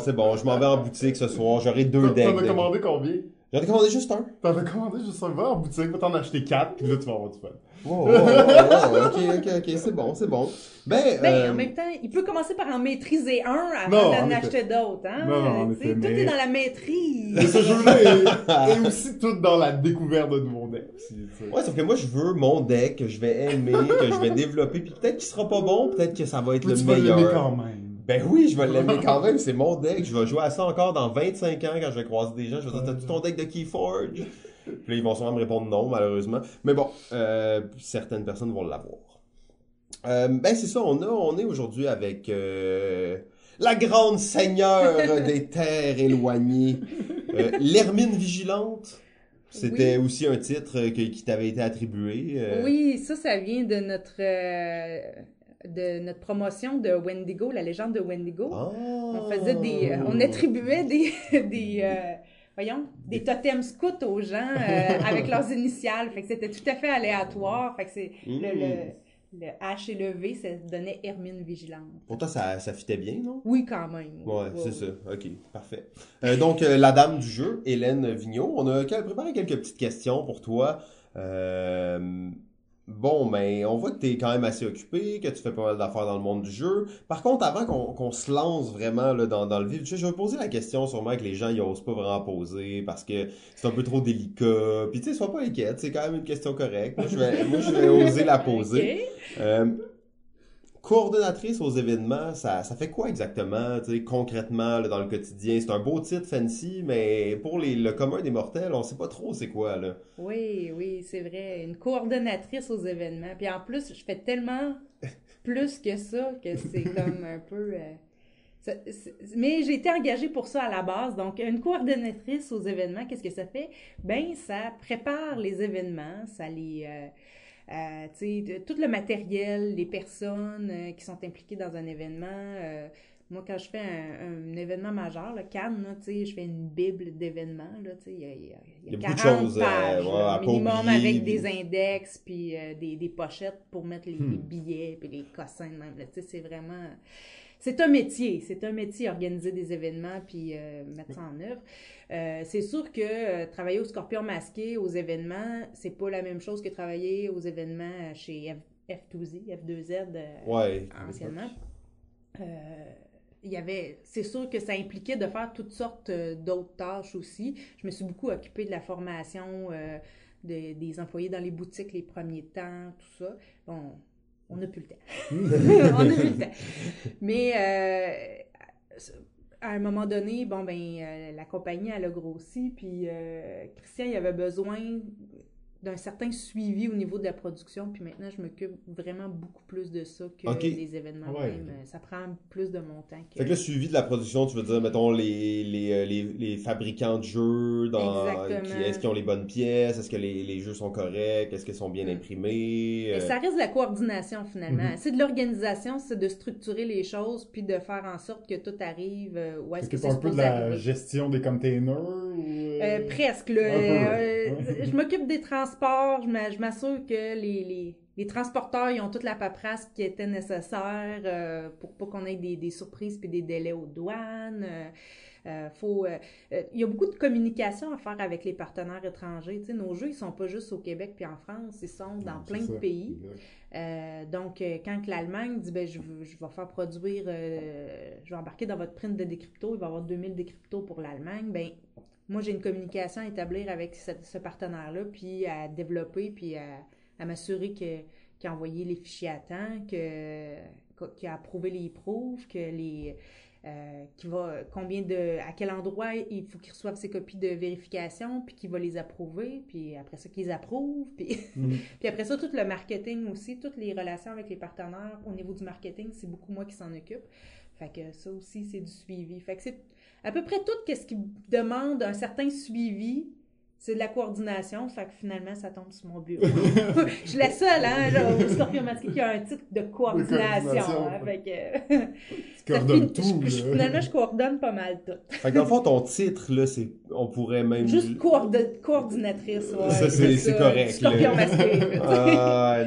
c'est bon. Je m'en vais en boutique ce soir. J'aurai 2 decks. T'en as commandé combien? J'en ai commandé juste un. T'en as commandé juste un? Va en boutique, va t'en acheter 4, puis là, tu vas avoir du fun. Wow, ok, c'est bon. Ben, en même temps, il peut commencer par en maîtriser un avant d'en acheter d'autres, hein? Tout est dans la maîtrise. Mais ce jeu-là est aussi tout dans la découverte de nouveaux decks. Ouais, sauf que moi, je veux mon deck que je vais aimer, que je vais développer, puis peut-être qu'il sera pas bon, peut-être que ça va être le meilleur. Tu vas l'aimer quand même. Ben oui, je vais l'aimer quand même, c'est mon deck. Je vais jouer à ça encore dans 25 ans quand je vais croiser des gens. Je vais dire, t'as-tu ton deck de Keyforge? Puis là, ils vont sûrement me répondre non, malheureusement. Mais bon, certaines personnes vont l'avoir. Ben c'est ça, on est aujourd'hui avec la grande seigneur des terres éloignées, l'Hermine Vigilante. C'était aussi un titre qui t'avait été attribué. Oui, ça vient de notre promotion de Wendigo, la légende de Wendigo. Oh. On faisait on attribuait des totems scouts aux gens avec leurs initiales. Fait que c'était tout à fait aléatoire. Fait que c'est le H et le V, ça donnait Hermine Vigilante. Pourtant, ça fitait bien, non? Oui, quand même. Ouais. C'est ça. OK, parfait. Donc, la dame du jeu, Hélène Vignon, on a préparé quelques petites questions pour toi. Bon, mais on voit que t'es quand même assez occupé, que tu fais pas mal d'affaires dans le monde du jeu. Par contre, avant qu'on se lance vraiment là, dans le vif du jeu, je vais poser la question sûrement que les gens ils osent pas vraiment poser parce que c'est un peu trop délicat. Puis tu sais, sois pas inquiète, c'est quand même une question correcte. Moi, je vais oser la poser. Okay. Coordonnatrice aux événements, ça fait quoi exactement, tu sais, concrètement là, dans le quotidien? C'est un beau titre fancy, mais pour le commun des mortels, on sait pas trop c'est quoi, là. Oui, c'est vrai. Une coordonnatrice aux événements. Puis en plus, je fais tellement plus que ça que c'est comme un peu... mais j'ai été engagée pour ça à la base. Donc, une coordonnatrice aux événements, qu'est-ce que ça fait? Ben, ça prépare les événements, ça les... tout le matériel, les personnes qui sont impliquées dans un événement. Moi, quand je fais un événement majeur, le Cannes, là, je fais une bible d'événements. Il y a 40 choses, pages minimum avec des index, puis des pochettes pour mettre les billets, puis les cossins même. Là, c'est vraiment... C'est un métier, organiser des événements puis mettre ça en œuvre. C'est sûr que travailler au Scorpion Masqué, aux événements, c'est pas la même chose que travailler aux événements chez F2Z anciennement. C'est sûr que ça impliquait de faire toutes sortes d'autres tâches aussi. Je me suis beaucoup occupée de la formation des employés dans les boutiques les premiers temps, tout ça. Bon... On n'a plus le temps. Mais à un moment donné, la compagnie, elle a grossi. Puis Christian, il avait besoin d'un certain suivi au niveau de la production. Puis maintenant, je m'occupe vraiment beaucoup plus de ça que des événements même. Ça prend plus de mon temps. Fait que le suivi de la production, tu veux dire, mettons, les fabricants de jeux, est-ce qu'ils ont les bonnes pièces, est-ce que les jeux sont corrects, est-ce qu'ils sont bien imprimés? Et ça reste de la coordination, finalement. C'est de l'organisation, c'est de structurer les choses, puis de faire en sorte que tout arrive où est-ce que c'est supposé arriver. Est-ce que c'est un peu de la gestion des containers? Presque. Je m'occupe des transports. Je m'assure que les transporteurs ils ont toute la paperasse qui était nécessaire pour pas qu'on ait des surprises puis des délais aux douanes. Il y a beaucoup de communication à faire avec les partenaires étrangers. T'sais, nos jeux, ils sont pas juste au Québec puis en France, ils sont dans plein de pays. Donc, quand l'Allemagne dit je vais faire produire, je vais embarquer dans votre print de décrypto, il va y avoir 2000 décryptos pour l'Allemagne, moi, j'ai une communication à établir avec ce partenaire-là, puis à développer, puis à m'assurer qu'il a envoyé les fichiers à temps, qu'il a approuvé les proofs, à quel endroit il faut qu'ils reçoivent ses copies de vérification, puis qu'il va les approuver, puis après ça, qu'ils approuvent. Puis, puis après ça, tout le marketing aussi, toutes les relations avec les partenaires au niveau du marketing, c'est beaucoup moi qui s'en occupe. Fait que ça aussi, c'est du suivi. Fait que c'est à peu près tout ce qui demande un certain suivi. C'est de la coordination, fait que finalement, ça tombe sur mon bureau. Je suis la seule, au Scorpion Masqué qui a un titre de coordination. Tu coordonnes tout. Finalement, je coordonne pas mal tout. Fait que dans le fond, ton titre, là, c'est... on pourrait même... Juste coordinatrice, ouais. Ça, c'est correct. Scorpion Masqué.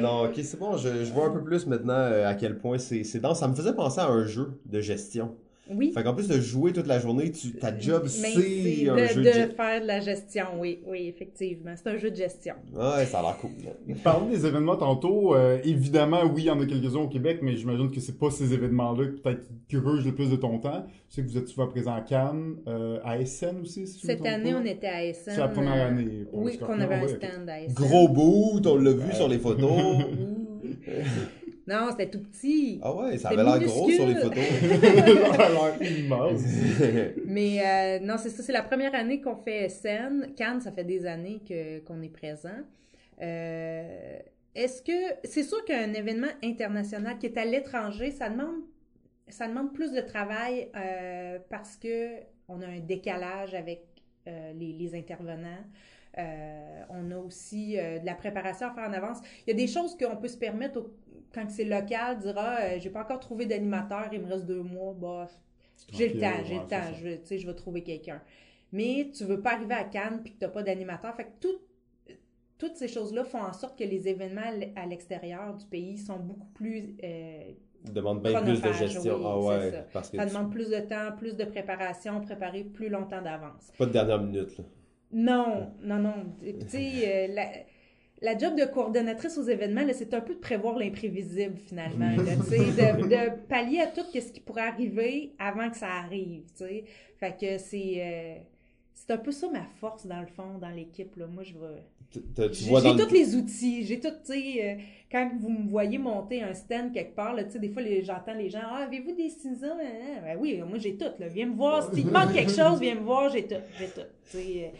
Non, OK, c'est bon. Je vois un peu plus maintenant à quel point c'est dense. Ça me faisait penser à un jeu de gestion. Oui. Fait qu'en plus de jouer toute la journée, ta job, c'est un jeu de faire de la gestion, oui, effectivement. C'est un jeu de gestion. Ouais, ça a l'air cool. Parlons des événements tantôt. Évidemment, oui, il y en a quelques-uns au Québec, mais j'imagine que c'est pas ces événements-là qui peut-être grugent le plus de ton temps. Je sais que vous êtes souvent présent à Cannes, à Essen aussi, si cette année, on était à Essen. C'est la première année. Oui, qu'on avait un stand à Essen. Gros bout, on l'a vu sur les photos. Non, c'était tout petit. Ah ouais, ça avait l'air gros sur les photos. Ça avait l'air immense. Mais non, c'est ça, c'est la première année qu'on fait Essen. Cannes, ça fait des années qu'on est présent. Est-ce que... C'est sûr qu'un événement international qui est à l'étranger, ça demande plus de travail parce qu'on a un décalage avec les intervenants. On a aussi de la préparation à faire en avance. Il y a des choses qu'on peut se permettre quand c'est local, dire « Ah, j'ai pas encore trouvé d'animateur, il me reste 2 mois, bah, j'ai le temps, je vais trouver quelqu'un. » Mais tu veux pas arriver à Cannes puis que t'as pas d'animateur. Fait que toutes ces choses-là font en sorte que les événements à l'extérieur du pays sont beaucoup plus... demande bien plus de gestion. Ah ouais, ça. Parce que ça demande plus de temps, plus de préparation, préparer plus longtemps d'avance. Pas de dernière minute, là. Non. Tu sais, la job de coordonnatrice aux événements, là, c'est un peu de prévoir l'imprévisible, finalement. Tu sais, de pallier à tout ce qui pourrait arriver avant que ça arrive, tu sais. Fait que c'est un peu ça ma force, dans le fond, dans l'équipe, là. Moi, j'ai tous les outils. J'ai tout, tu sais, quand vous me voyez monter un stand quelque part, là, tu sais, des fois, j'entends les gens « Ah, avez-vous des ciseaux? » Ben oui, moi, j'ai tout, là. Viens me voir. Si tu demandes quelque chose, viens me voir, j'ai tout, tu sais.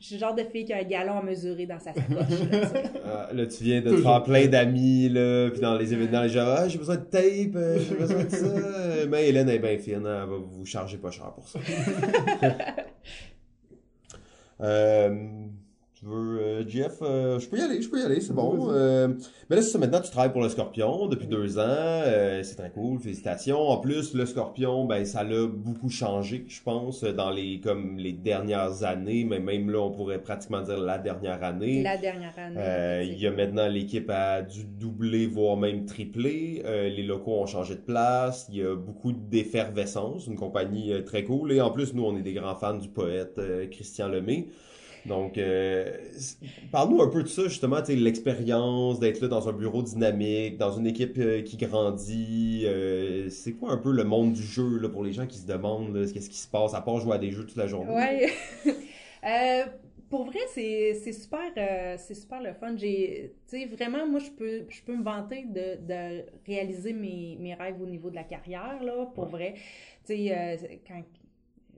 Je suis le genre de fille qui a un galon à mesurer dans sa sacoche. Là, tu viens de te faire plein d'amis, là, puis dans les événements, les gens, ah, j'ai besoin de tape, j'ai besoin de ça. Mais Hélène est bien fine, hein, elle va vous charger pas cher pour ça. Tu veux, Jeff, je peux y aller, c'est bon. Mais là, c'est ça, maintenant, tu travailles pour le Scorpion depuis 2 ans, c'est très cool, félicitations. En plus, le Scorpion, ben, ça l'a beaucoup changé, je pense, dans les dernières années, mais même là, on pourrait pratiquement dire la dernière année. Il y a maintenant, l'équipe a dû doubler, voire même tripler, les locaux ont changé de place, il y a beaucoup d'effervescence, une compagnie très cool, et en plus, nous, on est des grands fans du poète Christian Lemay. Donc, parle-nous un peu de ça, justement, tu sais, l'expérience d'être là dans un bureau dynamique, dans une équipe qui grandit. C'est quoi un peu le monde du jeu, là, pour les gens qui se demandent, là, qu'est-ce qui se passe, à part jouer à des jeux toute la journée? Oui. Pour vrai, c'est super le fun. Tu sais, vraiment, moi, je peux me vanter de réaliser mes rêves au niveau de la carrière, là, pour vrai. Tu sais,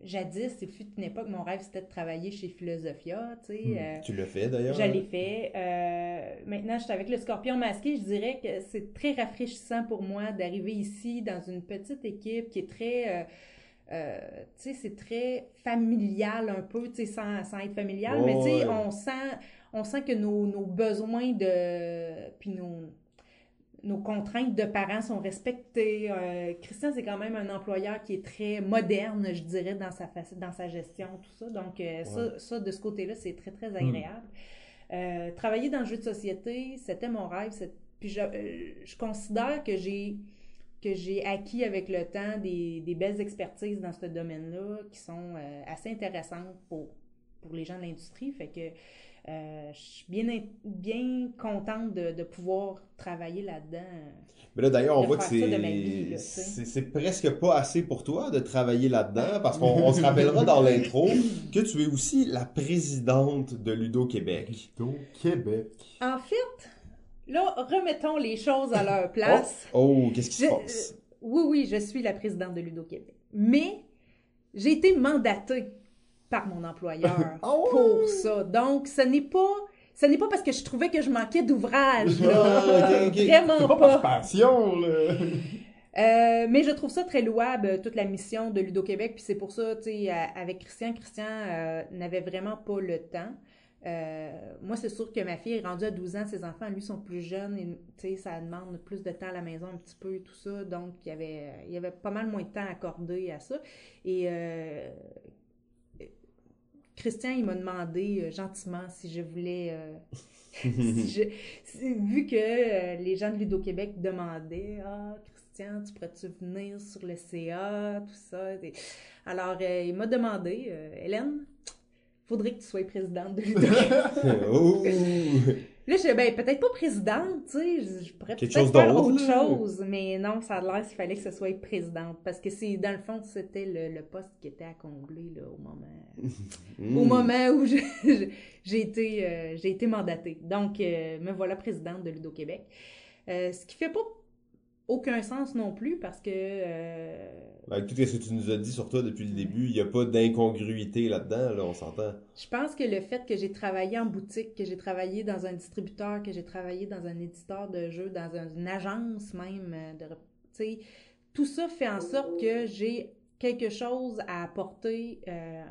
Jadis, il fut une époque, mon rêve, c'était de travailler chez Philosophia, tu sais. Tu l'as fait, d'ailleurs. Je l'ai fait. Maintenant, je suis avec le Scorpion Masqué. Je dirais que c'est très rafraîchissant pour moi d'arriver ici, dans une petite équipe qui est très... tu sais, c'est très familial un peu, tu sais, sans être familial. Oh, mais tu sais, on sent que nos besoins de... puis nos contraintes de parents sont respectées. Christian, c'est quand même un employeur qui est très moderne, je dirais, dans sa gestion, tout ça. Donc, ça, de ce côté-là, c'est très, très agréable. Travailler dans le jeu de société, c'était mon rêve. Puis je considère que j'ai acquis avec le temps des belles expertises dans ce domaine-là qui sont assez intéressantes pour les gens de l'industrie. Fait que je suis bien contente de pouvoir travailler là-dedans. Mais là, d'ailleurs, on voit que c'est presque pas assez pour toi de travailler là-dedans, parce qu'on se rappellera dans l'intro que tu es aussi la présidente de Ludo-Québec. Ludo-Québec. En fait, là, remettons les choses à leur place. Oh, qu'est-ce qui se passe? Oui, je suis la présidente de Ludo-Québec. Mais j'ai été mandatée par mon employeur pour ça. Donc, ce n'est pas parce que je trouvais que je manquais d'ouvrage. Là. Okay. Vraiment c'est pas. Par passion, là. Mais je trouve ça très louable, toute la mission de Ludo-Québec. Puis c'est pour ça, tu sais, avec Christian n'avait vraiment pas le temps. Moi, c'est sûr que ma fille est rendue à 12 ans, ses enfants, lui, sont plus jeunes. Et, tu sais, ça demande plus de temps à la maison un petit peu et tout ça. Donc, il y avait pas mal moins de temps accordé à ça. Et... Christian, il m'a demandé gentiment si je voulais, vu que les gens de Ludo-Québec demandaient « Ah, Christian, Christian, tu pourrais-tu venir sur le CA, tout ça. Alors, il m'a demandé, Hélène, faudrait que tu sois présidente de Ludo. Là, je dis, ben, peut-être pas présidente, tu sais, je pourrais peut-être faire autre chose, mais non, ça a l'air qu'il fallait que ce soit présidente, parce que c'est, dans le fond, c'était le poste qui était à combler, là, au moment où j'ai été mandatée. Donc, me voilà présidente de Ludo-Québec. Ce qui fait pas aucun sens non plus, parce que... Avec tout ce que tu nous as dit sur toi depuis le début, il n'y a pas d'incongruité là-dedans, là, on s'entend. Je pense que le fait que j'ai travaillé en boutique, que j'ai travaillé dans un distributeur, que j'ai travaillé dans un éditeur de jeux, dans une agence même, tout ça fait en sorte que j'ai quelque chose à apporter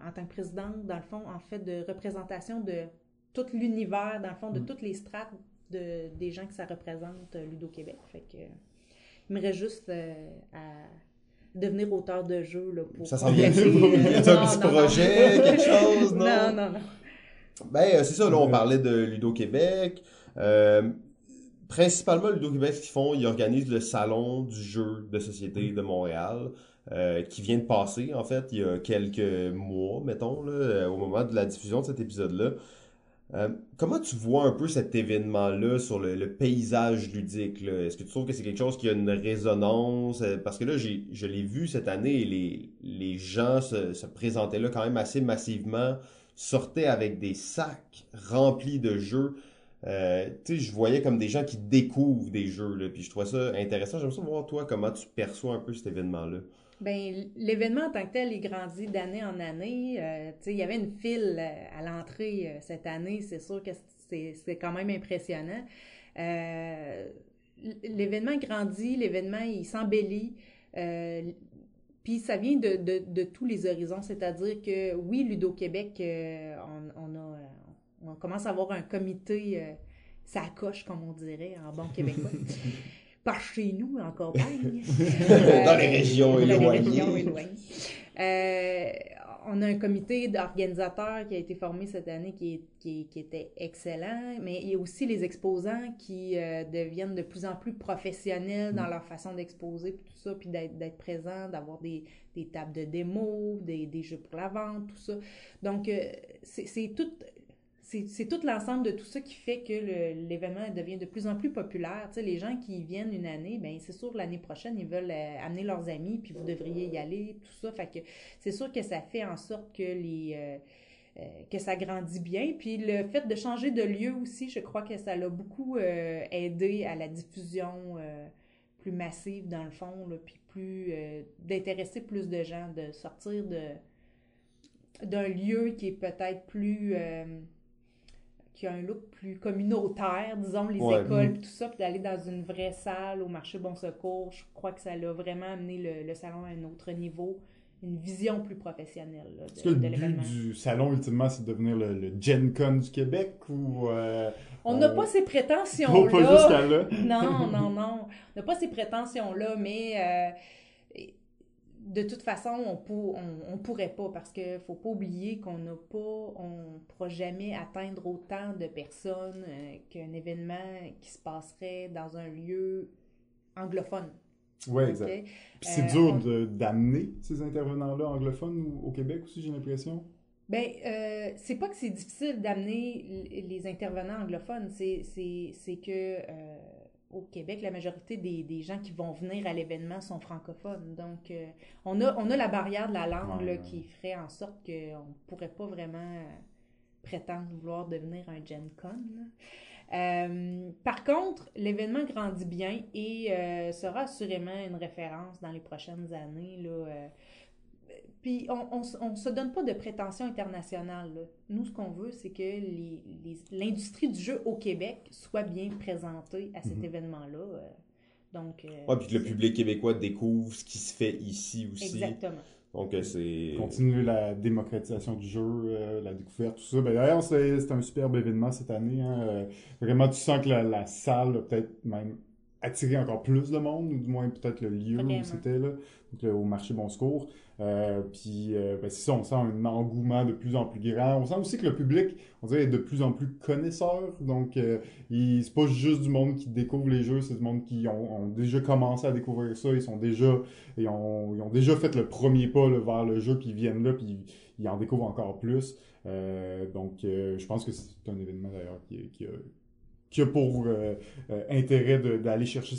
en tant que présidente, dans le fond, en fait, de représentation de tout l'univers, dans le fond, de toutes les strates des gens que ça représente, Ludo-Québec. Fait que, il me reste juste à... devenir auteur de jeu, là, pour... Ça s'en vient plus, un petit projet, quelque chose, non? Non. Ben, c'est ça, là, on parlait de Ludo-Québec. Principalement, Ludo-Québec, ce qu'ils font, ils organisent le Salon du jeu de société de Montréal, qui vient de passer, en fait, il y a quelques mois, mettons, là, au moment de la diffusion de cet épisode-là. Comment tu vois un peu cet événement-là sur le paysage ludique, là? Est-ce que tu trouves que c'est quelque chose qui a une résonance? Parce que là, je l'ai vu cette année, les gens se présentaient là quand même assez massivement, sortaient avec des sacs remplis de jeux. Tu sais, je voyais comme des gens qui découvrent des jeux, là, puis je trouvais ça intéressant. J'aimerais ça voir, toi, comment tu perçois un peu cet événement-là. Ben, l'événement en tant que tel, il grandit d'année en année. Tu sais, il y avait une file à l'entrée cette année. C'est sûr que c'est quand même impressionnant. L'événement grandit, l'événement, il s'embellit. Puis ça vient de tous les horizons. C'est-à-dire que, oui, Ludo-Québec, on commence à avoir un comité ça coche, comme on dirait, en bon québécois. Par chez nous, en campagne. Dans les régions éloignées. On a un comité d'organisateurs qui a été formé cette année qui était excellent, mais il y a aussi les exposants qui deviennent de plus en plus professionnels dans leur façon d'exposer, puis tout ça, puis d'être présents, d'avoir des tables de démo, des jeux pour la vente, tout ça. Donc, c'est tout l'ensemble de tout ça qui fait que l'événement devient de plus en plus populaire. Tu sais, les gens qui viennent une année, bien, c'est sûr, l'année prochaine, ils veulent amener leurs amis, puis vous devriez y aller, tout ça. Fait que c'est sûr que ça fait en sorte que que ça grandit bien. Puis le fait de changer de lieu aussi, je crois que ça l'a beaucoup aidé à la diffusion plus massive, dans le fond, là, puis d'intéresser plus de gens, de sortir d'un lieu qui est peut-être plus... qui a un look plus communautaire, disons, les écoles, puis tout ça, puis d'aller dans une vraie salle au marché Bon Secours, je crois que ça l'a vraiment amené le salon à un autre niveau, une vision plus professionnelle là, de l'événement. Est-ce que le but du salon, ultimement, c'est de devenir le Gen Con du Québec, ou... on n'a pas ces prétentions-là. Pas jusqu'à là. Non. On n'a pas ces prétentions-là, mais... de toute façon, on pourrait pas, parce qu'il ne faut pas oublier on ne pourra jamais atteindre autant de personnes qu'un événement qui se passerait dans un lieu anglophone. Oui, exact. Okay? Puis c'est dur d'amener ces intervenants-là anglophones au Québec aussi, j'ai l'impression. Bien, c'est pas que c'est difficile d'amener les intervenants anglophones, c'est que... au Québec, la majorité des gens qui vont venir à l'événement sont francophones. Donc, on a la barrière de la langue là, qui ferait en sorte qu'on ne pourrait pas vraiment prétendre vouloir devenir un Gen Con. Par contre, l'événement grandit bien et sera assurément une référence dans les prochaines années. Là, puis, on ne se donne pas de prétention internationale. Là. Nous, ce qu'on veut, c'est que l'industrie du jeu au Québec soit bien présentée à cet événement-là. Donc, puis que le public québécois découvre ce qui se fait ici aussi. Exactement. Donc, c'est... Continuer la démocratisation du jeu, la découverte, tout ça. Ben, d'ailleurs, c'est un superbe événement cette année. Vraiment, tu sens que la salle, peut-être même... attirer encore plus de monde, ou du moins peut-être le lieu où c'était là, donc, au marché Bon Secours. Puis ben, c'est ça, on sent un engouement de plus en plus grand. On sent aussi que le public, on dirait, est de plus en plus connaisseur. Donc c'est pas juste du monde qui découvre les jeux, c'est du monde qui ont déjà commencé à découvrir ça. Ils sont déjà, ils ont déjà fait le premier pas là, vers le jeu, puis ils viennent là, puis ils en découvrent encore plus. Donc je pense que c'est un événement d'ailleurs qui a pour intérêt d'aller chercher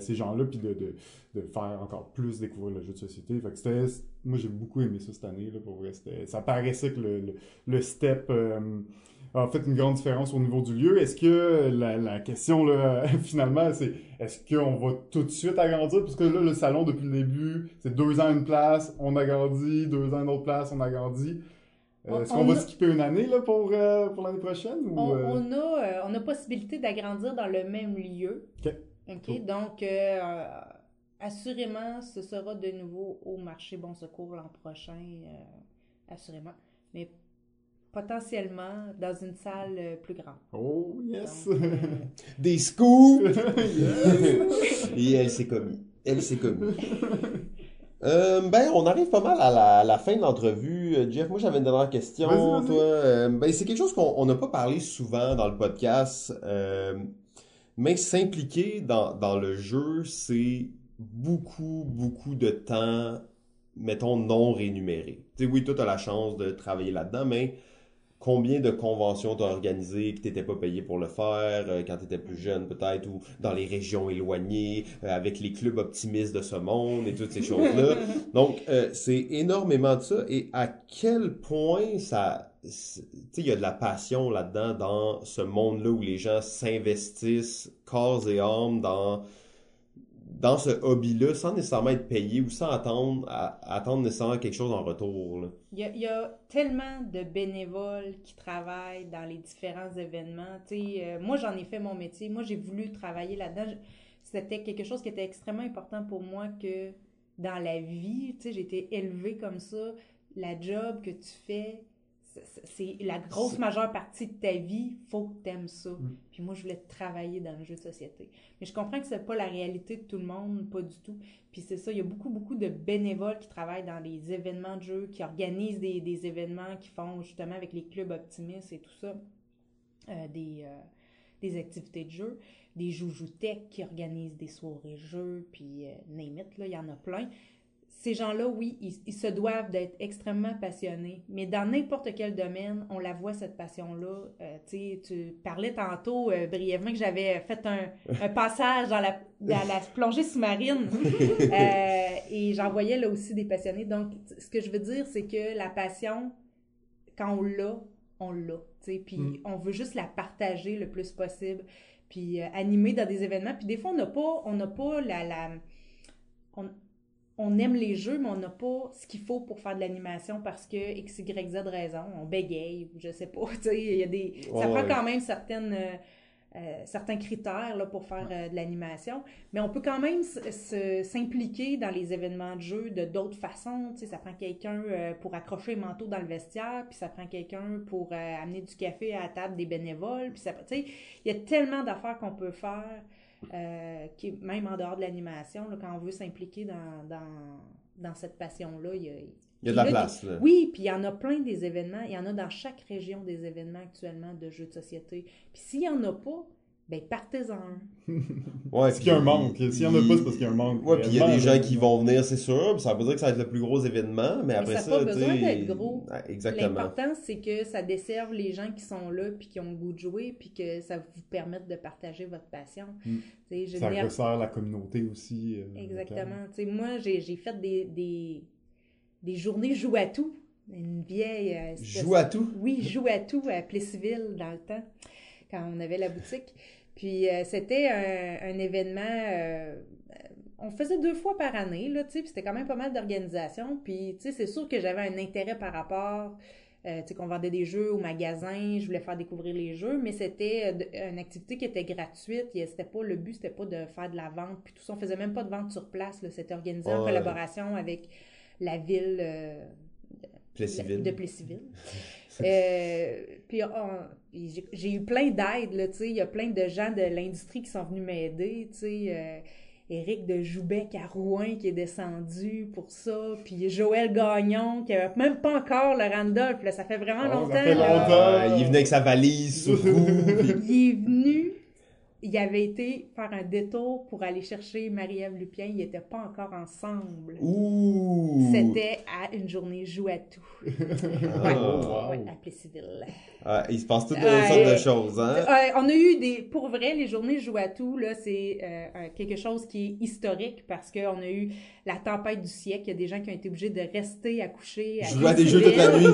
ces gens-là, puis de faire encore plus découvrir le jeu de société. Fait que moi, j'ai beaucoup aimé ça cette année, là, pour vrai. Ça paraissait que le step a fait une grande différence au niveau du lieu. Est-ce que la question, là, finalement, c'est est-ce qu'on va tout de suite agrandir? Parce que là, le salon, depuis le début, c'est 2 ans une place, on agrandit, 2 ans une autre place, on agrandit. Est-ce qu'on va skipper une année là, pour l'année prochaine? On a possibilité d'agrandir dans le même lieu. Okay. Donc, assurément, ce sera de nouveau au marché Bon Secours l'an prochain, assurément. Mais potentiellement dans une salle plus grande. Oh, yes! Donc, des scoops! Et elle s'est commise. Ben, on arrive pas mal à la fin de l'entrevue. Jeff, moi, j'avais une dernière question. Vas-y. Toi, ben, c'est quelque chose qu'on n'a pas parlé souvent dans le podcast, mais s'impliquer dans le jeu, c'est beaucoup, beaucoup de temps, mettons, non rémunéré. Tu sais, oui, toi, t'as la chance de travailler là-dedans, mais combien de conventions t'as organisées que t'étais pas payé pour le faire, quand t'étais plus jeune peut-être, ou dans les régions éloignées, avec les clubs optimistes de ce monde et toutes ces choses-là. Donc, c'est énormément de ça. Et à quel point ça... Tu sais, il y a de la passion là-dedans, dans ce monde-là où les gens s'investissent corps et âme dans ce hobby-là, sans nécessairement être payé ou sans attendre nécessairement quelque chose en retour, là. Il y a tellement de bénévoles qui travaillent dans les différents événements. Moi, j'en ai fait mon métier. Moi, j'ai voulu travailler là-dedans. C'était quelque chose qui était extrêmement important pour moi, que dans la vie, j'ai été élevée comme ça. La job que tu fais, c'est la grosse majeure partie de ta vie, faut que t'aimes ça. Mmh. Puis moi, je voulais travailler dans le jeu de société. Mais je comprends que c'est pas la réalité de tout le monde, pas du tout. Puis c'est ça, il y a beaucoup, beaucoup de bénévoles qui travaillent dans les événements de jeu, qui organisent des événements, qui font justement avec les clubs optimistes et tout ça, des activités de jeu, des joujoutèques qui organisent des soirées jeux, puis name it, là, il y en a plein. Ces gens-là, oui, ils se doivent d'être extrêmement passionnés, mais dans n'importe quel domaine, on la voit, cette passion-là. Tu parlais tantôt brièvement que j'avais fait un passage dans la plongée sous-marine et j'en voyais là aussi des passionnés. Donc, ce que je veux dire, c'est que la passion, quand on l'a, puis on veut juste la partager le plus possible, puis animer dans des événements. Puis des fois, on n'a pas on aime les jeux, mais on n'a pas ce qu'il faut pour faire de l'animation parce que X, Y, Z raison, on bégaye, je sais pas, tu sais, il y a des... Ça prend quand même certains critères là, pour faire de l'animation, mais on peut quand même s'impliquer dans les événements de jeu de d'autres façons, tu sais, ça prend quelqu'un pour accrocher le manteau dans le vestiaire, puis ça prend quelqu'un pour amener du café à la table des bénévoles, puis ça... Tu sais, il y a tellement d'affaires qu'on peut faire... qui est même en dehors de l'animation, là, quand on veut s'impliquer dans cette passion-là, il y a de la place. Là. Oui, puis il y en a plein des événements. Il y en a dans chaque région des événements actuellement de jeux de société. Puis s'il n'y en a pas, ben partez-en un. Ouais, c'est qu'il y a un manque. S'il n'y en a pas, c'est parce qu'il y a un manque. Ouais, puis il y a des gens qui vont venir, c'est sûr. Ça ne veut pas dire que ça va être le plus gros événement, mais après ça, tu sais... Ça n'a pas besoin d'être gros. Ah, exactement. L'important, c'est que ça desserve les gens qui sont là, puis qui ont le goût de jouer, puis que ça vous permette de partager votre passion. Ça resserre la communauté aussi. Exactement. Moi, j'ai fait des journées joue à tout. Une vieille... joue à tout? Oui, joue à tout à Plessisville dans le temps, quand on avait la boutique. Puis c'était un événement... on faisait 2 fois par année, là, tu sais, puis c'était quand même pas mal d'organisation. Puis, tu sais, c'est sûr que j'avais un intérêt par rapport... tu sais, qu'on vendait des jeux au magasin, je voulais faire découvrir les jeux, mais c'était une activité qui était gratuite. Le but, c'était pas de faire de la vente. Puis tout ça, on faisait même pas de vente sur place, là. C'était organisé en collaboration avec la ville... Plessisville. De Plessisville. Puis j'ai eu plein d'aides, tu sais. Il y a plein de gens de l'industrie qui sont venus m'aider, tu sais. Éric de Joubec à Rouen qui est descendu pour ça, puis Joël Gagnon qui n'avait même pas encore le Randolph, là, ça fait vraiment longtemps. Ça fait longtemps. Il est venu avec sa valise sur vous. Il est venu, il avait été faire un détour pour aller chercher Marie-Ève Lupien, ils n'étaient pas encore ensemble. Ouh! C'était à une journée joue à tout. Ouais, à Plessisville. Il se passe toutes sortes de choses, hein? On a eu des... Pour vrai, les journées joue à tout, là, c'est quelque chose qui est historique parce qu'on a eu la tempête du siècle. Il y a des gens qui ont été obligés de rester à coucher. À jouer à des jeux toute la nuit.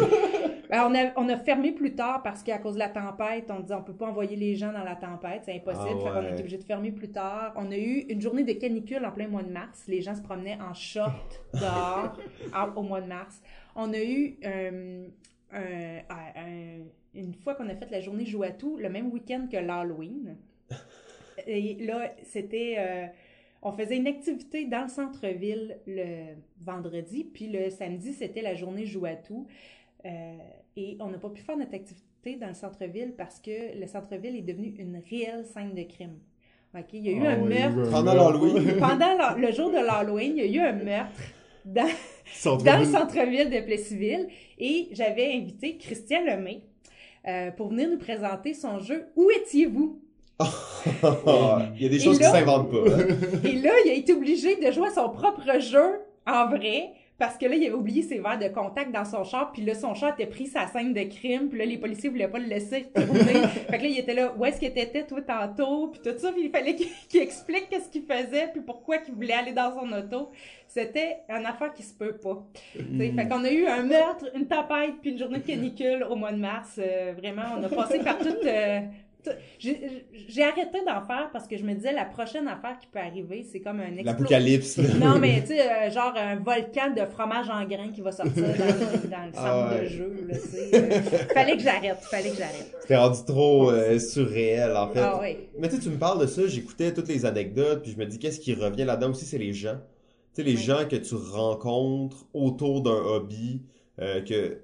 On a fermé plus tard parce qu'à cause de la tempête, on disait on peut pas envoyer les gens dans la tempête, c'est impossible. Ah ouais. Fait qu'on a été obligé de fermer plus tard. On a eu une journée de canicule en plein mois de mars. Les gens se promenaient en short dehors au mois de mars. On a eu une fois qu'on a fait la journée Joue à tout, le même week-end que l'Halloween. Et là, c'était... on faisait une activité dans le centre-ville le vendredi, puis le samedi, c'était la journée Joue à tout. Et on n'a pas pu faire notre activité dans le centre-ville parce que le centre-ville est devenu une réelle scène de crime. Okay? Il y a eu un meurtre... Pendant l'Halloween. Pendant le jour de l'Halloween, il y a eu un meurtre dans le centre-ville de Plessisville. Et j'avais invité Christian Lemay pour venir nous présenter son jeu « Où étiez-vous? » Il y a des choses qui ne s'inventent pas. Hein? Et là, il a été obligé de jouer à son propre jeu en vrai... Parce que là, il avait oublié ses verres de contact dans son char, puis là, son char était pris sa scène de crime, puis là, les policiers voulaient pas le laisser tourner. Fait que là, il était là, où est-ce que t'étais, toi, tantôt, puis tout ça, puis il fallait qu'il explique qu'est-ce qu'il faisait, puis pourquoi qu'il voulait aller dans son auto. C'était une affaire qui se peut pas. Fait qu'on a eu un meurtre, une tempête, puis une journée de canicule au mois de mars. Vraiment, on a passé par toute... J'ai arrêté d'en faire parce que je me disais la prochaine affaire qui peut arriver, c'est comme un l'apocalypse. Non, mais tu sais, genre un volcan de fromage en grains qui va sortir dans le centre de jeu. Là, fallait que j'arrête. C'était rendu trop surréel, en fait. Ah, ouais. Mais tu me parles de ça, j'écoutais toutes les anecdotes, puis je me dis qu'est-ce qui revient là-dedans aussi, c'est les gens. Tu sais, les gens que tu rencontres autour d'un hobby, que...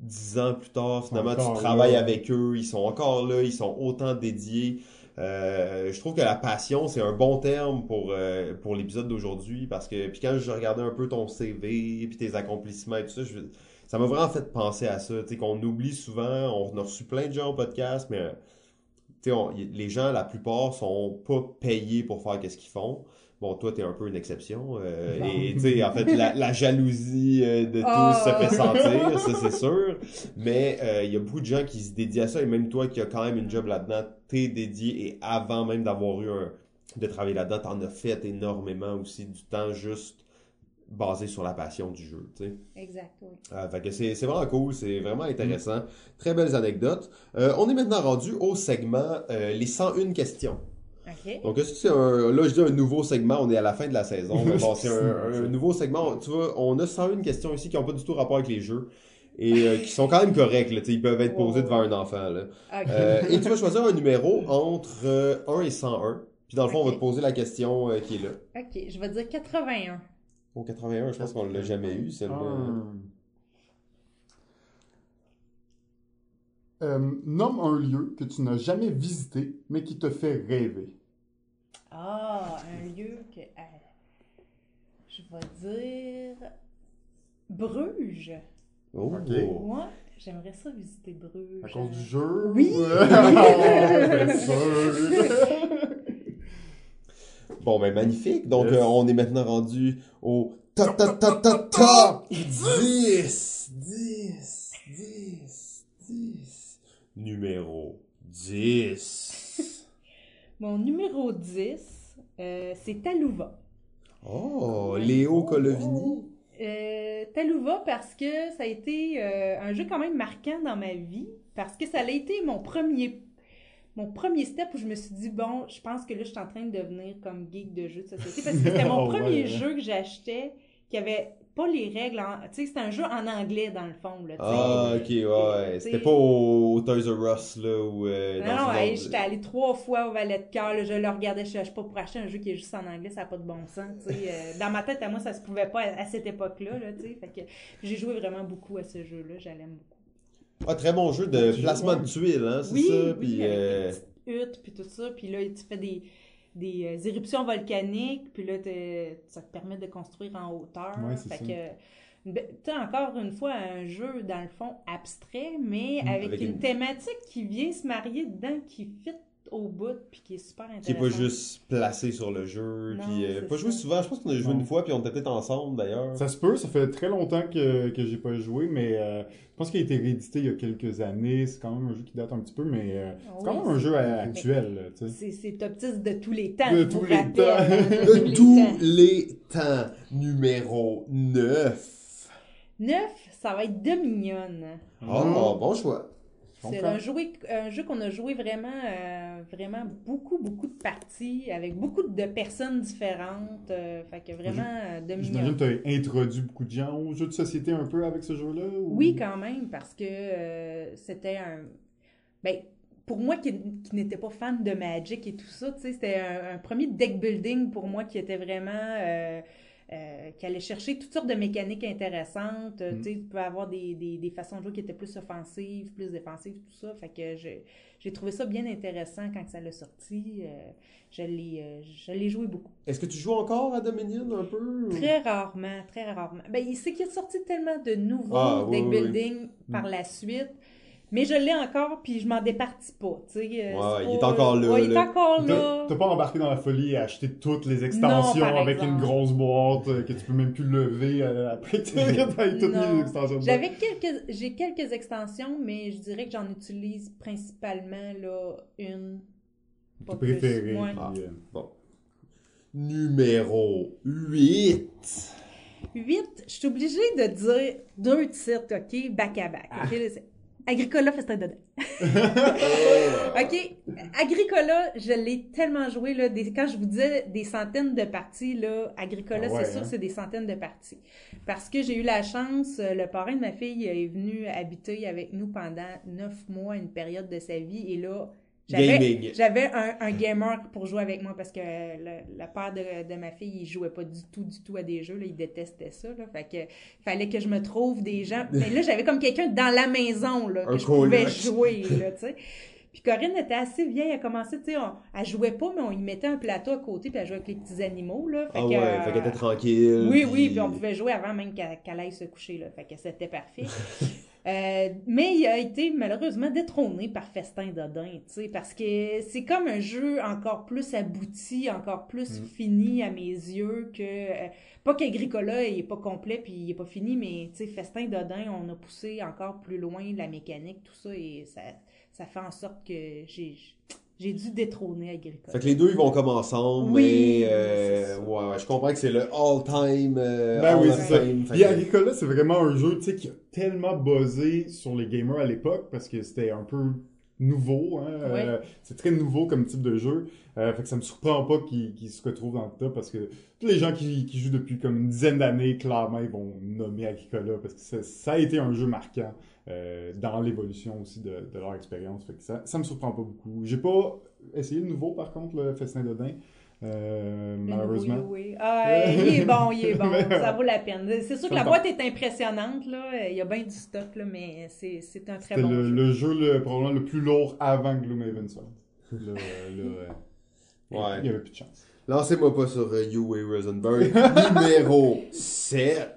10 ans plus tard, finalement, tu travailles avec eux, ils sont encore là, ils sont autant dédiés. Je trouve que la passion, c'est un bon terme pour l'épisode d'aujourd'hui, parce que puis quand je regardais un peu ton CV, puis tes accomplissements et tout ça, ça m'a vraiment fait penser à ça. Tu sais, qu'on oublie souvent, on a reçu plein de gens au podcast, mais tu sais, les gens, la plupart, sont pas payés pour faire qu'est-ce qu'ils font. Bon, toi, t'es un peu une exception. Et tu sais, en fait, la jalousie de tous se fait sentir, ça c'est sûr. Mais il y a beaucoup de gens qui se dédient à ça. Et même toi qui as quand même une job là-dedans, t'es dédié. Et avant même d'avoir eu de travailler là-dedans, t'en as fait énormément aussi du temps juste basé sur la passion du jeu, tu sais. Exact, oui. Fait que c'est vraiment cool, c'est vraiment intéressant. Très belles anecdotes. On est maintenant rendu au segment les 101 questions. Okay. Donc, là, je dis un nouveau segment, on est à la fin de la saison. Mais bon, c'est un nouveau segment. Tu vois, on a 101 questions ici qui n'ont pas du tout rapport avec les jeux et qui sont quand même correctes. Là, ils peuvent être posés devant un enfant. Là. Okay. Et tu vas choisir un numéro entre 1 et 101. Puis dans le fond, on va te poser la question qui est là. OK, je vais dire 81. Oh, 81, je pense qu'on ne l'a jamais eu, celle-là. Nomme un lieu que tu n'as jamais visité, mais qui te fait rêver. Un lieu que... je vais dire... Bruges. Oh, OK. Moi, j'aimerais ça visiter Bruges. À cause du jeu? Oui! Bon, ben magnifique. Donc, on est maintenant rendu au... Top! 10! Numéro 10. Mon numéro 10, c'est Taluva. Léo Colovini. Taluva parce que ça a été un jeu quand même marquant dans ma vie, parce que ça a été mon premier step où je me suis dit, bon, je pense que là, je suis en train de devenir comme geek de jeux de société, parce que c'était mon premier jeu que j'achetais, qui avait... pas les règles, tu sais, c'était un jeu en anglais dans le fond, là, tu sais. Ah, ok, ouais, t'sais... c'était pas au Toys R Us, là, ou... Non, j'étais allée 3 fois au Valet de Cœur, je le regardais, je suis pas pour acheter un jeu qui est juste en anglais, ça n'a pas de bon sens, tu sais. Dans ma tête, à moi, ça se pouvait pas à cette époque-là, là, tu sais, fait que j'ai joué vraiment beaucoup à ce jeu-là, j'allais beaucoup. Ah, très bon jeu de placement de tuiles, hein, c'est oui, ça? Oui, puis, avec des petites huttes, puis tout ça, puis là, tu fais des éruptions volcaniques, puis là, ça te permet de construire en hauteur. Ouais, c'est fait ça. Que, tu as encore une fois un jeu, dans le fond, abstrait, mais avec une thématique qui vient se marier dedans, qui fit au bout, puis qui est super intéressante. Qui n'est pas juste placé sur le jeu, non, puis pas joué souvent. Je pense qu'on a joué une fois, puis on était peut-être ensemble, d'ailleurs. Ça se peut, ça fait très longtemps que j'ai pas joué, mais je pense qu'il a été réédité il y a quelques années. C'est quand même un jeu qui date un petit peu, mais c'est quand même un jeu actuel. Tu sais. C'est top 10 de tous les temps. De tous les temps. Numéro 9. 9, ça va être Dominion. Bon choix. C'est un jeu qu'on a joué vraiment beaucoup de parties, avec beaucoup de personnes différentes. Fait que vraiment, Dominion. J'imagine que tu as introduit beaucoup de gens au jeu de société un peu avec ce jeu-là? Ou... Oui, quand même, parce que c'était un... Ben, pour moi, qui n'étais pas fan de Magic et tout ça, tu sais, c'était un premier deck building pour moi qui était vraiment... qui allait chercher toutes sortes de mécaniques intéressantes. Tu sais, tu peux avoir des façons de jouer qui étaient plus offensives, plus défensives, tout ça. Fait que j'ai trouvé ça bien intéressant quand ça l'a sorti. Je l'ai joué beaucoup. Est-ce que tu joues encore à Dominion un peu? Très rarement. Ben, c'est qu'il est sorti tellement de nouveaux deck building par la suite. Mais je l'ai encore, puis je m'en départis pas. Tu sais, il est encore là. Ouais, il est encore là. T'as pas embarqué dans la folie à acheter toutes les extensions une grosse boîte que tu peux même plus lever après que t'aies toutes les extensions. J'ai quelques extensions, mais je dirais que j'en utilise principalement là, une. Pas préférée. Ouais. Bon. Numéro 8. 8, je suis obligée de dire 2 titres, OK, back-à-back. Agricola, Festin d'Odin. OK. Agricola, je l'ai tellement joué, là, quand je vous disais des centaines de parties, là, Agricola, sûr, c'est des centaines de parties. Parce que j'ai eu la chance, le parrain de ma fille est venu habiter avec nous pendant 9 mois, une période de sa vie, et là, j'avais un gamer pour jouer avec moi parce que le père de ma fille, il jouait pas du tout à des jeux, là, il détestait ça, là, fait que fallait que je me trouve des gens, mais là j'avais comme quelqu'un dans la maison là, que je pouvais jouer, là, tu sais. Puis Corinne était assez vieille, elle commençait, tu sais, elle jouait pas, mais on y mettait un plateau à côté, puis elle jouait avec les petits animaux, là. Fait fait qu'elle était tranquille. Oui, puis... oui, puis on pouvait jouer avant même qu'elle aille se coucher, là. Fait que c'était parfait. Mais il a été malheureusement détrôné par Festin d'Odin, tu sais, parce que c'est comme un jeu encore plus abouti, encore plus fini à mes yeux que... pas qu'Agricola, il est pas complet, puis il est pas fini, mais, tu sais, Festin d'Odin, on a poussé encore plus loin la mécanique, tout ça, et ça... Ça fait en sorte que j'ai dû détrôner Agricola. Fait que les deux, ils vont comme ensemble. Oui, mais, je comprends que c'est le all-time. C'est ça. Puis Agricola, c'est vraiment un jeu, tu sais, qui a tellement buzzé sur les gamers à l'époque parce que c'était un peu nouveau. Hein? Ouais. C'est très nouveau comme type de jeu. Fait que ça me surprend pas qu'il se retrouve dans le top parce que tous les gens qui jouent depuis comme une dizaine d'années, clairement, ils vont nommer Agricola parce que ça a été un jeu marquant. Dans l'évolution aussi de leur expérience. Fait que ça me surprend pas beaucoup. J'ai pas essayé de nouveau, par contre, le Festin d'Odin. Malheureusement. Oui. Ah, il est bon. Ça vaut la peine. C'est sûr que la boîte est impressionnante, là. Il y a bien du stock, là, mais c'est un très bon jeu. Le jeu, probablement, le plus lourd avant Gloomhaven Sword. Il y avait plus de chance. Lancez-moi pas sur Uwe Rosenberg. Numéro 7.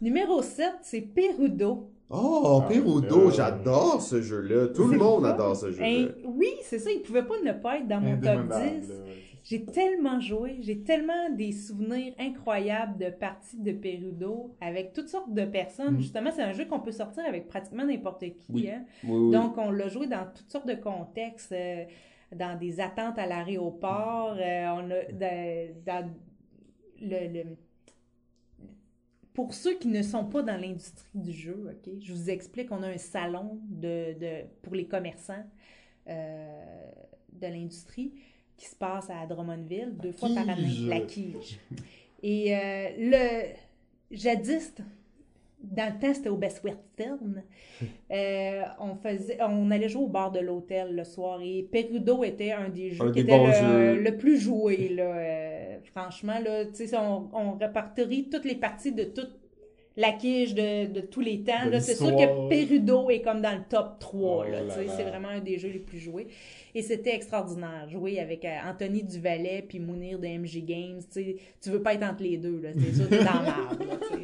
Numéro 7, c'est Perudo. Oh, Perudo, j'adore ce jeu-là. Tout le monde adore ce jeu-là. Oui, c'est ça, il ne pouvait pas ne pas être dans mon top 10. J'ai tellement joué, j'ai tellement des souvenirs incroyables de parties de Perudo avec toutes sortes de personnes. Justement, c'est un jeu qu'on peut sortir avec pratiquement n'importe qui. Oui. Hein? Oui. Donc, on l'a joué dans toutes sortes de contextes, dans des attentes à l'aéroport, Pour ceux qui ne sont pas dans l'industrie du jeu, OK, je vous explique, on a un salon pour les commerçants de l'industrie qui se passe à Drummondville 2 fois par année, la Quige. Et Jadis, dans le temps, c'était au Best Western. On allait jouer au bar de l'hôtel le soir et Perudo était un des jeux qui était le plus joué. Là. Franchement, là, on répertorie toutes les parties de toute la quiche de tous les temps. Là, c'est sûr que Perudo est comme dans le top 3. C'est vraiment un des jeux les plus joués. Et c'était extraordinaire. Jouer avec Anthony Duvalet puis Mounir de MJ Games. Tu veux pas être entre les deux. C'est sûr que t'es dans l'arbre.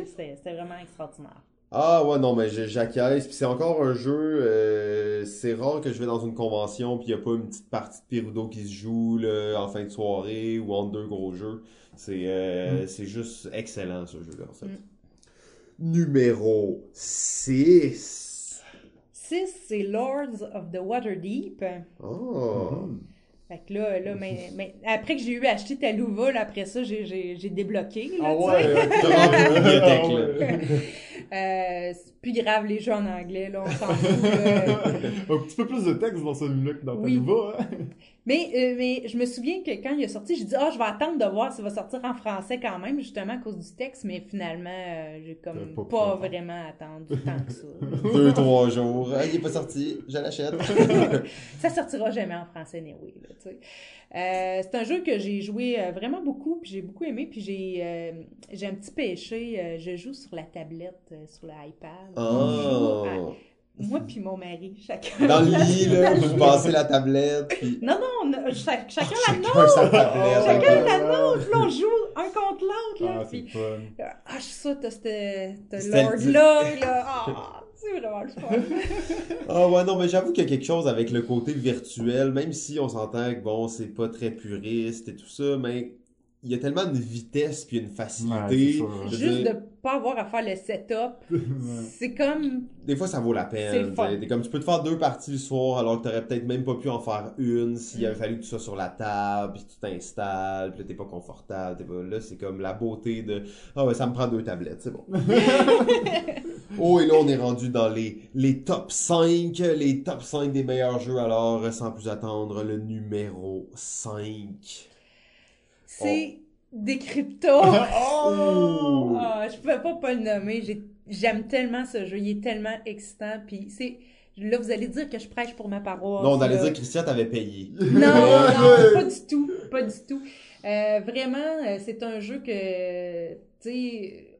C'était vraiment extraordinaire. Ah ouais, non, mais j'acquiesce. Puis c'est encore un jeu... c'est rare que je vais dans une convention puis il n'y a pas une petite partie de Perudo qui se joue là, en fin de soirée ou entre deux gros jeux. C'est juste excellent, ce jeu-là, en fait. Numéro 6. 6, c'est Lords of the Waterdeep. Oh! Fait que là mais après que j'ai eu acheté Taluva, là, après ça, j'ai débloqué. Ah oh ouais! C'est plus grave, les jeux en anglais, là, on s'en fout. Un petit peu plus de texte dans celui-là que dans Taluva. Hein? Mais je me souviens que quand il est sorti, j'ai dit « Ah, je vais attendre de voir s'il va sortir en français quand même, justement, à cause du texte. » Mais finalement, j'ai comme pas vraiment attendu tant que ça. 2-3 jours. Il est pas sorti. Je l'achète. Ça sortira jamais en français, mais oui. Là, tu sais. C'est un jeu que j'ai joué vraiment beaucoup, puis j'ai beaucoup aimé, puis j'ai un petit péché. Je joue sur la tablette, sur l'iPad. Oh! Moi puis mon mari, chacun. Dans le lit, là, vous passez la tablette. Puis... Non, chacun la nôtre. Chacun la nôtre. Là, on joue un contre l'autre. Là, c'est puis... fun. Ah, je suis sûre que t'as cette lord-là. Là. Ah, c'est vraiment le fun. Ah ouais, non, mais j'avoue qu'il y a quelque chose avec le côté virtuel, même si on s'entend que, bon, c'est pas très puriste et tout ça, mais... Il y a tellement de vitesse puis une facilité. Ouais, juste de pas avoir à faire le setup. C'est comme... Des fois, ça vaut la peine. C'est comme tu peux te faire 2 parties le soir alors que t'aurais peut-être même pas pu en faire une s'il avait fallu que tu sois sur la table, puis tu t'installes, puis là, t'es pas confortable. Là, c'est comme la beauté de... Ah ouais, ça me prend 2 tablettes, c'est bon. Oh, et là, on est rendu dans les top 5. Les top 5 des meilleurs jeux. Alors, sans plus attendre, le numéro 5... C'est des cryptos. Je pouvais pas le nommer. J'aime tellement ce jeu. Il est tellement excitant. Puis là, vous allez dire que je prêche pour ma paroisse. Non, on allait dire que Christian t'avait payé. Non, pas du tout. Pas du tout. Vraiment, c'est un jeu que, tu sais...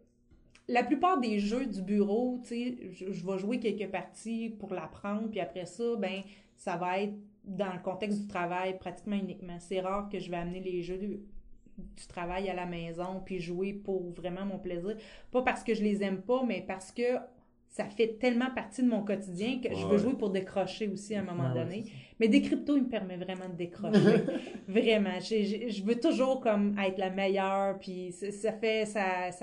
La plupart des jeux du bureau, tu sais, je vais jouer quelques parties pour l'apprendre. Puis après ça, ben, ça va être dans le contexte du travail pratiquement uniquement. C'est rare que je vais amener les jeux du travail à la maison puis jouer pour vraiment mon plaisir. Pas parce que je les aime pas, mais parce que ça fait tellement partie de mon quotidien que je veux jouer pour décrocher aussi à un moment donné. Mais des cryptos, il me permet vraiment de décrocher. Vraiment. Je veux toujours comme être la meilleure puis ça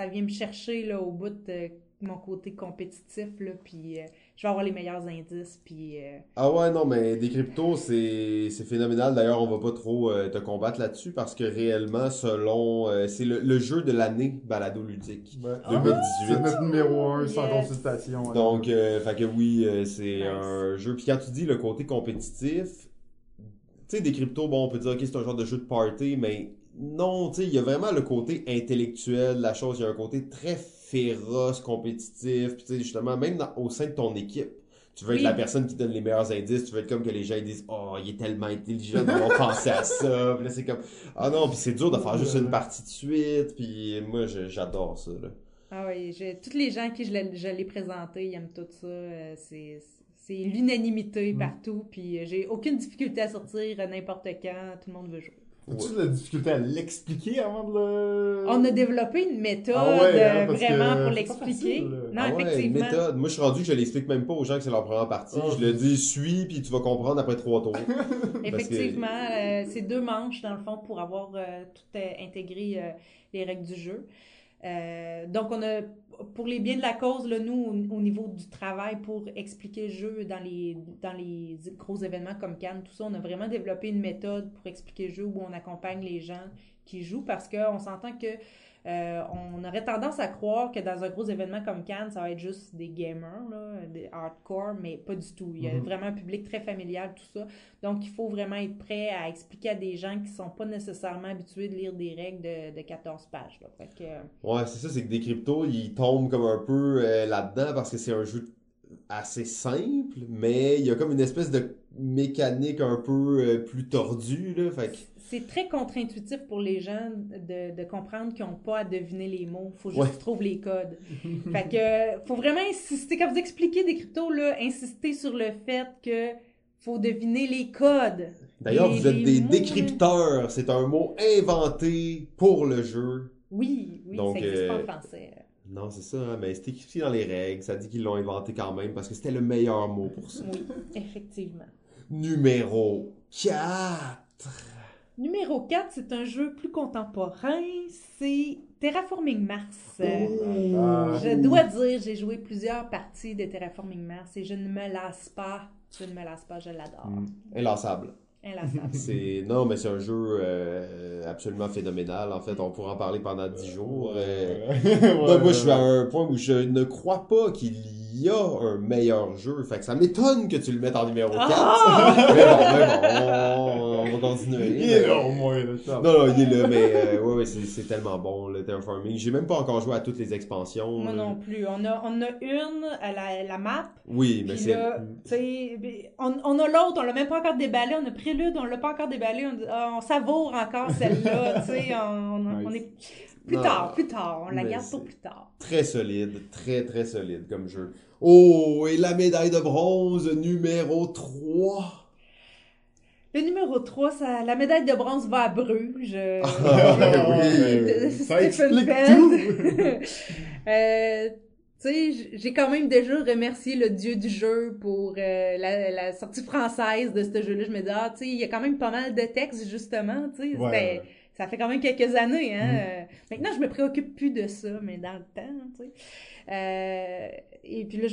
vient me chercher là, au bout de mon côté compétitif là, puis... je vais avoir les meilleurs indices, puis... Ah ouais, non, mais des cryptos, c'est phénoménal. D'ailleurs, on va pas trop te combattre là-dessus, parce que réellement, selon... c'est le jeu de l'année Balado Ludique. Ouais. 2018. C'est notre numéro 1, sans consultation. Donc, fait que oui, c'est un jeu... Puis quand tu dis le côté compétitif, tu sais, des cryptos, bon, on peut dire, OK, c'est un genre de jeu de party, mais non, tu sais, il y a vraiment le côté intellectuel de la chose. Il y a un côté très féroce, compétitif, puis tu sais, justement, même au sein de ton équipe, tu veux être la personne qui donne les meilleurs indices, tu veux être comme que les gens ils disent « Oh, il est tellement intelligent, ils vont penser à ça », puis là, c'est comme « Ah non, puis c'est dur de faire juste une partie de suite », puis moi, j'adore ça, là. Ah oui, toutes les gens à qui je l'ai présenté, ils aiment tout ça, c'est l'unanimité partout, puis j'ai aucune difficulté à sortir n'importe quand, tout le monde veut jouer. As-tu de la difficulté à l'expliquer avant de le... On a développé une méthode vraiment pour l'expliquer. Facile, non, effectivement. Une méthode. Moi, je suis rendu que je l'explique même pas aux gens que c'est leur première partie. Je le dis, suis, puis tu vas comprendre après 3 tours. Effectivement, c'est 2 manches, dans le fond, pour avoir tout intégré les règles du jeu. Donc, on a, pour les biens de la cause, là, nous, au niveau du travail pour expliquer le jeu dans les gros événements comme Cannes, tout ça, on a vraiment développé une méthode pour expliquer le jeu où on accompagne les gens qui jouent, parce qu'on s'entend que on aurait tendance à croire que dans un gros événement comme Cannes, ça va être juste des gamers, là, des hardcore, mais pas du tout. Il y a vraiment un public très familial, tout ça. Donc, il faut vraiment être prêt à expliquer à des gens qui ne sont pas nécessairement habitués de lire des règles de 14 pages. Là. Fait que, ouais, c'est ça, c'est que des cryptos, ils tombent comme un peu là-dedans parce que c'est un jeu assez simple, mais il y a comme une espèce de mécanique un peu plus tordue, là, fait que... C'est très contre-intuitif pour les gens de comprendre qu'ils n'ont pas à deviner les mots. Faut juste trouver les codes. Fait que, faut vraiment insister. Quand vous expliquez des cryptos, là, insister sur le fait que faut deviner les codes. D'ailleurs, vous êtes des décrypteurs. C'est un mot inventé pour le jeu. Oui, oui. Donc, ça n'existe pas en français. Non, c'est ça, hein? Mais c'est écrit dans les règles. Ça dit qu'ils l'ont inventé quand même parce que c'était le meilleur mot pour ça. Oui, effectivement. Numéro 4. Numéro 4, c'est un jeu plus contemporain, c'est Terraforming Mars. Je dois dire, j'ai joué plusieurs parties de Terraforming Mars et je ne me lasse pas, je l'adore. Inlassable. Non, mais c'est un jeu absolument phénoménal. En fait, on pourra en parler pendant 10 jours. Donc, moi, je suis à un point où je ne crois pas qu'il y a un meilleur jeu. Fait que ça m'étonne que tu le mettes en numéro 4. Mais bon, on va continuer. Il est là, au moins. Non, il est là, mais ouais, c'est tellement bon, le Terraforming. J'ai même pas encore joué à toutes les expansions. Moi non plus. On a une, la map. Oui, mais c'est... Là, on a l'autre, on l'a même pas encore déballé. On a pris Prélude, on l'a pas encore déballé, on savoure encore celle-là, tu sais, on est... Plus tard, on la garde pour plus tard. Très solide, très très solide comme jeu. Oh, et la médaille de bronze numéro 3! Le numéro 3, la médaille de bronze va à Bruges. Ça explique tout! Tu sais, j'ai quand même déjà remercié le dieu du jeu pour la sortie française de ce jeu-là. Je me dis, tu sais, il y a quand même pas mal de textes, justement, tu sais. Ouais. Ça fait quand même quelques années, hein. Maintenant, je me préoccupe plus de ça, mais dans le temps, tu sais. Et puis là,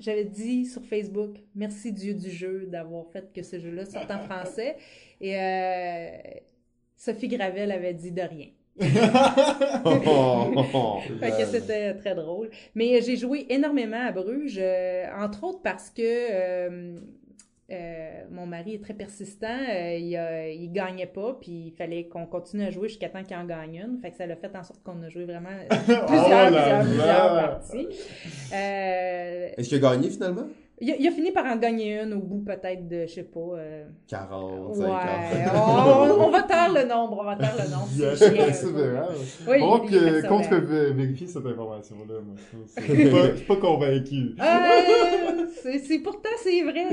j'avais dit sur Facebook, merci dieu du jeu d'avoir fait que ce jeu-là sorte en français. Et Sophie Gravel avait dit de rien. Fait que c'était très drôle, mais j'ai joué énormément à Bruges, entre autres parce que mon mari est très persistant, il gagnait pas, puis il fallait qu'on continue à jouer jusqu'à temps qu'il en gagne une, fait que ça l'a fait en sorte qu'on a joué vraiment plusieurs parties. Est-ce qu'il a gagné finalement? Il a fini par en gagner une au bout, peut-être de, je sais pas... 40, 50. Ouais, on va taire le nombre, c'est vrai. Oui, donc, contre-vérifier cette information-là, moi, je suis pas convaincu. Pourtant, c'est vrai.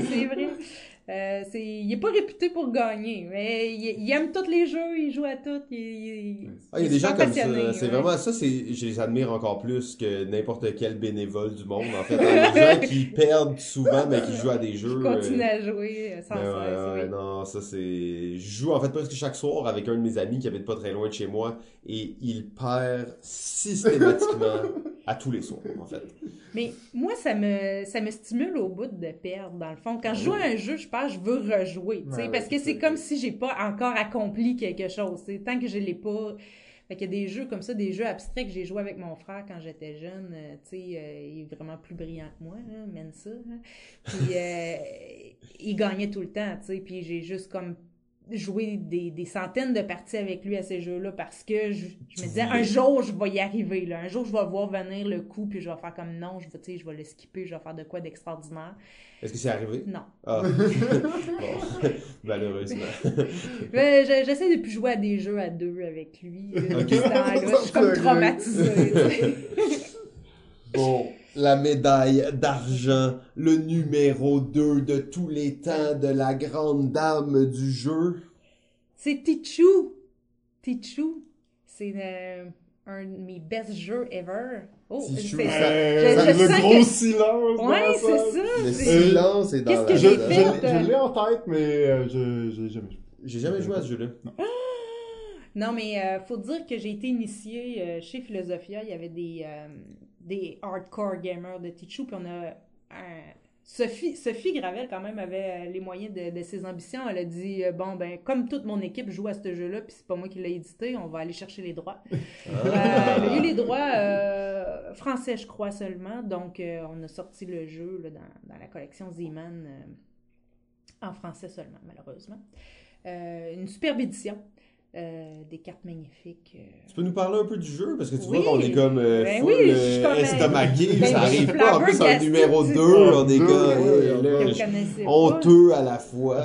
Il n'est pas réputé pour gagner, mais il aime tous les jeux, il joue à tout. Il y a des gens comme ça, c'est vraiment ça, je les admire encore plus que n'importe quel bénévole du monde, en fait. Les gens qui perdent souvent, mais qui jouent à des jeux. Qui continuent à jouer sans cesse. Oui. Non, ça c'est... Je joue en fait presque chaque soir avec un de mes amis qui habite pas très loin de chez moi, et il perd systématiquement à tous les soirs, en fait. Mais moi, ça me stimule au bout de perdre, dans le fond. Quand je joue à un jeu, je veux rejouer, tu sais, parce que c'est comme si j'ai pas encore accompli quelque chose, t'sais, tant que je l'ai pas. Fait qu'il y a des jeux comme ça, des jeux abstraits que j'ai joué avec mon frère quand j'étais jeune, tu sais, il est vraiment plus brillant que moi, hein, mène ça, hein. Puis il gagnait tout le temps, tu sais, puis j'ai juste comme joué des centaines de parties avec lui à ces jeux-là parce que je me disais, un jour, je vais y arriver, là, un jour, je vais voir venir le coup, puis je vais faire comme non, je vais le skipper, je vais faire de quoi d'extraordinaire. Est-ce que c'est arrivé? Non. Ah. Bon, malheureusement. Mais j'essaie de plus jouer à des jeux à deux avec lui. Okay. Je suis comme traumatisée. Bon, la médaille d'argent, le numéro 2 de tous les temps de la grande dame du jeu. C'est Tichu. C'est un de mes best jeux ever. Oh, Tichu, c'est ça. Silence. Ouais, c'est ça. Le silence est dans la... Je l'ai en tête, mais j'ai jamais joué à ce jeu-là. Non. Non, mais faut dire que j'ai été initiée chez Philosophia. Il y avait des hardcore gamers de Tichu, puis on a Sophie Gravel, quand même, avait les moyens de ses ambitions. Elle a dit « Bon, ben comme toute mon équipe joue à ce jeu-là, puis c'est pas moi qui l'ai édité, on va aller chercher les droits. » Elle a eu les droits français, je crois, seulement. Donc, on a sorti le jeu là, dans la collection Z-Man en français seulement, malheureusement. Une superbe édition. Des cartes magnifiques. Tu peux nous parler un peu du jeu? Parce que tu vois qu'on est comme estomaqué, ça arrive pas. En plus, c'est un numéro 2, on est comme honteux à la fois.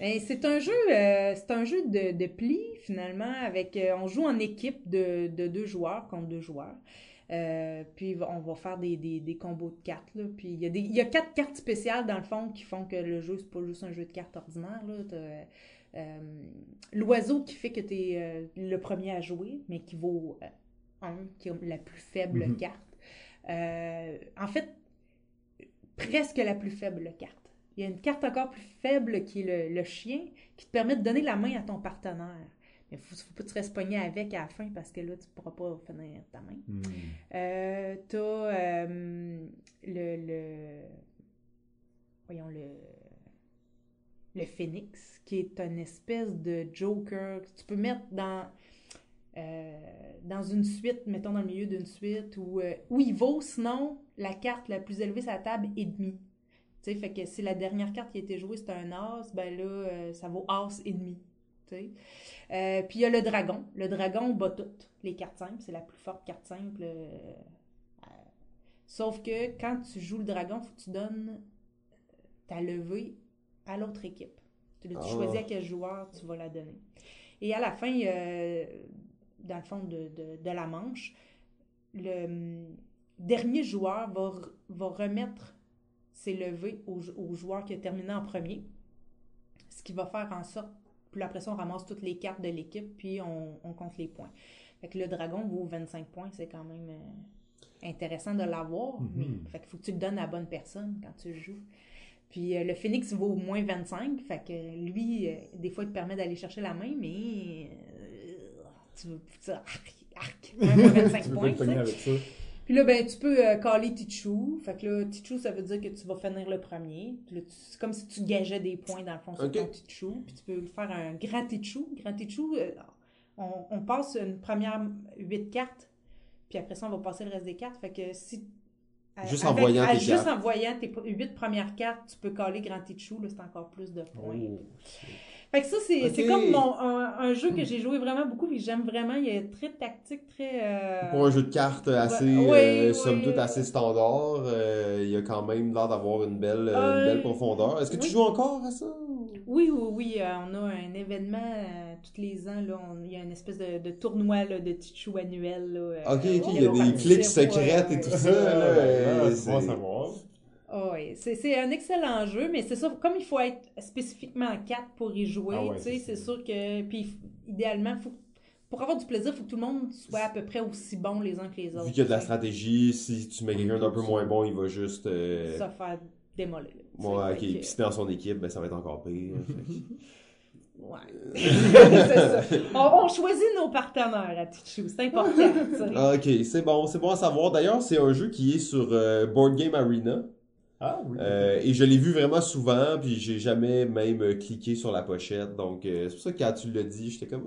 Ben, c'est un jeu de pli, finalement. On joue en équipe de deux joueurs contre deux joueurs. Puis on va faire des combos de cartes là. Puis il y a quatre cartes spéciales dans le fond qui font que le jeu, c'est pas juste un jeu de cartes ordinaire là. L'oiseau qui fait que tu es le premier à jouer, mais qui vaut 1, qui a la plus faible carte. En fait, presque la plus faible carte. Il y a une carte encore plus faible qui est le chien, qui te permet de donner la main à ton partenaire. Mais il ne faut pas que tu restes pogné avec à la fin, parce que là, tu ne pourras pas finir ta main. Tu as le phénix, qui est une espèce de joker que tu peux mettre dans une suite, mettons dans le milieu d'une suite, où il vaut, sinon, la carte la plus élevée sur la table est demi. Tu sais, fait que si la dernière carte qui a été jouée, c'était un as, ben là, ça vaut as et demi. Puis il y a le dragon. Le dragon bat toutes les cartes simples. C'est la plus forte carte simple. Sauf que quand tu joues le dragon, il faut que tu donnes ta levée à l'autre équipe. Tu choisis à quel joueur tu vas la donner. Et à la fin, dans le fond de la manche, le dernier joueur va remettre ses levées au joueur qui a terminé en premier, ce qui va faire en sorte, puis après ça, on ramasse toutes les cartes de l'équipe, puis on compte les points. Fait que le dragon vaut 25 points, c'est quand même intéressant de l'avoir, mais fait qu'il faut que tu le donnes à la bonne personne quand tu joues. Puis le phénix vaut moins 25, fait que lui, des fois, il te permet d'aller chercher la main, mais tu veux plus dire moins 25 points, tu sais. Puis là, ben, tu peux caler Tichu. Fait que là, Tichu, ça veut dire que tu vas finir le premier. Là, c'est comme si tu gageais des points dans le fond sur ton Tichu. Puis tu peux faire un grand Tichu. Grand Tichu, on passe une première 8 cartes, puis après ça, on va passer le reste des cartes. Fait que si... Juste en voyant tes 8 premières cartes, tu peux coller Grand Tichu, là, c'est encore plus de points. Fait que ça, c'est comme un jeu que j'ai joué vraiment beaucoup, puis j'aime vraiment, il est très tactique, très... Pour un jeu de cartes assez, somme toute, assez standard, il y a quand même l'air d'avoir une belle profondeur. Est-ce que tu joues encore à ça? Oui, on a un événement tous les ans, là, il y a une espèce de tournoi là, de Tichu annuel. Là, il y a des clics secrètes et tout ça. C'est bon à savoir. Oui, c'est un excellent jeu, mais c'est sûr, comme il faut être spécifiquement en 4 pour y jouer, c'est sûr que, puis idéalement, pour avoir du plaisir, il faut que tout le monde soit à peu près aussi bon les uns que les autres. Vu qu'il y a de la stratégie, si tu mets quelqu'un d'un peu moins bon, il va juste... Ça faire démolir. Puis si t'es dans son équipe, ben, ça va être encore pire. C'est ça. On choisit nos partenaires à Tichu, c'est important. C'est bon à savoir. D'ailleurs, c'est un jeu qui est sur Board Game Arena. Et je l'ai vu vraiment souvent, puis j'ai jamais même cliqué sur la pochette. Donc, c'est pour ça que quand tu l'as dit, j'étais comme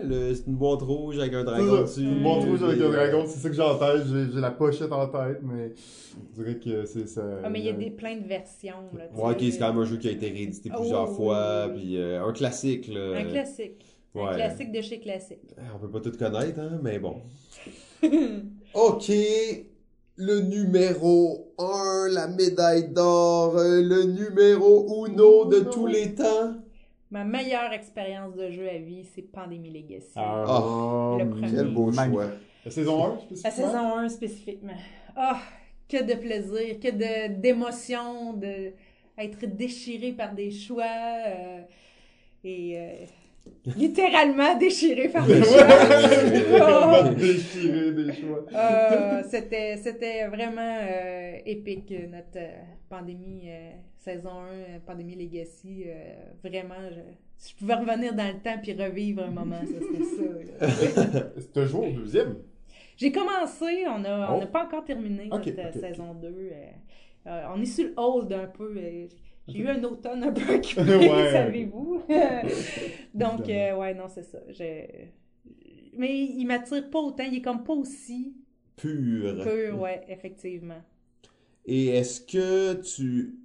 c'est une boîte rouge avec un dragon dessus. Une boîte rouge avec un dragon, c'est ça que j'ai en tête. J'ai la pochette en tête, mais je dirais que c'est ça. Mais il y a plein de versions. Là, c'est quand même un jeu qui a été réédité plusieurs fois, puis un classique. Là. Un classique. Un classique de chez classique. On peut pas tout connaître, hein, mais bon. Le numéro 1, la médaille d'or, le numéro uno de tous les temps. Ma meilleure expérience de jeu à vie, c'est Pandémie Legacy. Le premier. Quel beau choix. La saison 1 spécifiquement? La saison 1 spécifiquement. Que de plaisir, d'émotion, d'être déchiré par des choix littéralement déchiré par des choix. Déchiré des choix. C'était vraiment épique, notre pandémie saison 1, pandémie Legacy. Vraiment, si je pouvais revenir dans le temps puis revivre un moment, ça serait ça. C'est un jour au deuxième? J'ai commencé, on n'a pas encore terminé cette saison 2. On est sur le hold un peu. J'ai eu un automne un peu occupé, savez-vous. Donc, ouais, non, c'est ça. Mais il m'attire pas autant. Il est comme pas aussi... Pur, ouais, effectivement. Et est-ce que tu...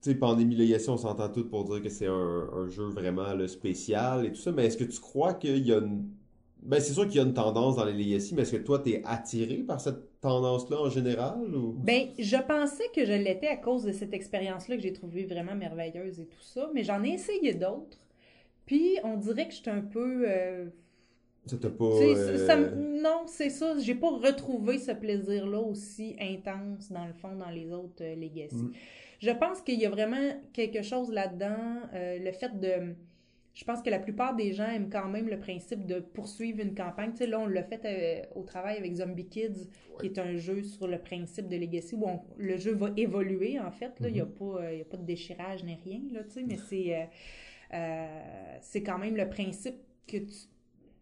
Tu sais, Pandémie Legacy, on s'entend tous pour dire que c'est un jeu vraiment le spécial et tout ça, mais est-ce que tu crois qu'il y a une... Ben, c'est sûr qu'il y a une tendance dans les Legacy, mais est-ce que toi, t'es attiré par cette tendance-là en général? Ou... Ben, je pensais que je l'étais à cause de cette expérience-là que j'ai trouvée vraiment merveilleuse et tout ça, mais j'en ai essayé d'autres, puis on dirait que j'étais un peu... Ça t'a pas... Non, c'est ça. J'ai pas retrouvé ce plaisir-là aussi intense, dans le fond, dans les autres Legacy. Mm. Je pense qu'il y a vraiment quelque chose là-dedans, le fait de... Je pense que la plupart des gens aiment quand même le principe de poursuivre une campagne. Tu sais, là, on l'a fait au travail avec Zombie Kids, qui est un jeu sur le principe de Legacy, où le jeu va évoluer, en fait. Là, il n'y a pas de déchirage ni rien, là, tu sais, mais c'est quand même le principe que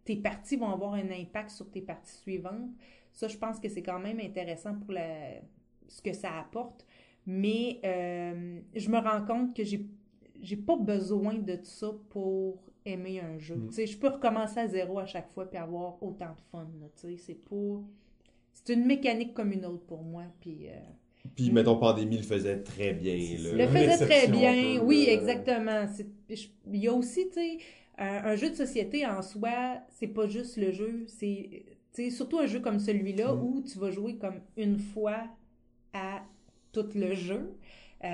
tes parties vont avoir un impact sur tes parties suivantes. Ça, je pense que c'est quand même intéressant pour ce que ça apporte. Mais je me rends compte que j'ai pas besoin de ça pour aimer un jeu. Tu sais, je peux recommencer à zéro à chaque fois puis avoir autant de fun. Tu sais, c'est une mécanique comme une autre pour moi. Puis mettons, Pandémie le faisait très bien. Le faisait très bien, oui, exactement. Il y a aussi, tu sais, un jeu de société en soi, c'est pas juste le jeu. C'est surtout un jeu comme celui-là où tu vas jouer comme une fois à tout le jeu. Tu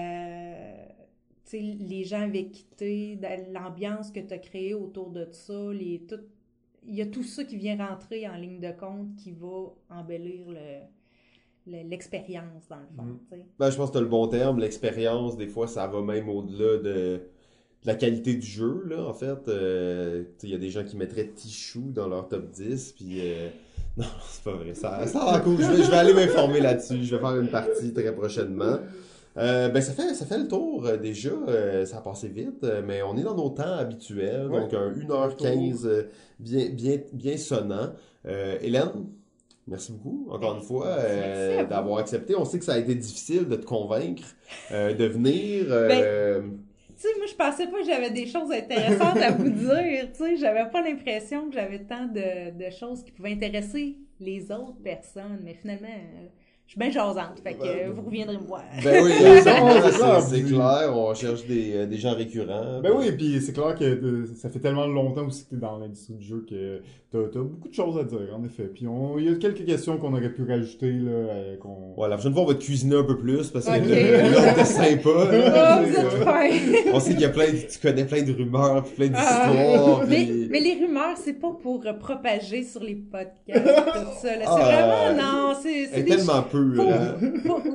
sais, les gens avec qui t'es, l'ambiance que tu as créée autour de ça, il y a tout ça qui vient rentrer en ligne de compte qui va embellir l'expérience, dans le fond. Ben, je pense que tu as le bon terme. L'expérience, des fois, ça va même au-delà de la qualité du jeu, là, en fait. Il y a des gens qui mettraient Tichu dans leur top 10, puis... Non, c'est pas vrai. Ça cool. Je vais aller m'informer là-dessus. Je vais faire une partie très prochainement. Ben ça fait le tour déjà, ça a passé vite, mais on est dans nos temps habituels, donc un 1h15 bien sonnant. Hélène, merci beaucoup, encore une fois, d'avoir accepté. On sait que ça a été difficile de te convaincre de venir. Tu sais, moi, je pensais pas que j'avais des choses intéressantes à vous dire, tu sais, j'avais pas l'impression que j'avais tant de choses qui pouvaient intéresser les autres personnes, mais finalement, je suis bien jasante, fait que vous reviendrez me voir. Ben oui, c'est clair, on cherche des gens récurrents. Ben oui, puis c'est clair que ça fait tellement longtemps aussi que t'es dans l'industrie du jeu que t'as beaucoup de choses à dire, en effet. Puis il y a quelques questions qu'on aurait pu rajouter, là, la prochaine fois, on va te cuisiner un peu plus, parce que là, on était sympa. On sait qu'il y a tu connais plein de rumeurs, plein d'histoires. Mais les rumeurs, c'est pas pour propager sur les podcasts, tout ça, là. C'est tellement peu, là.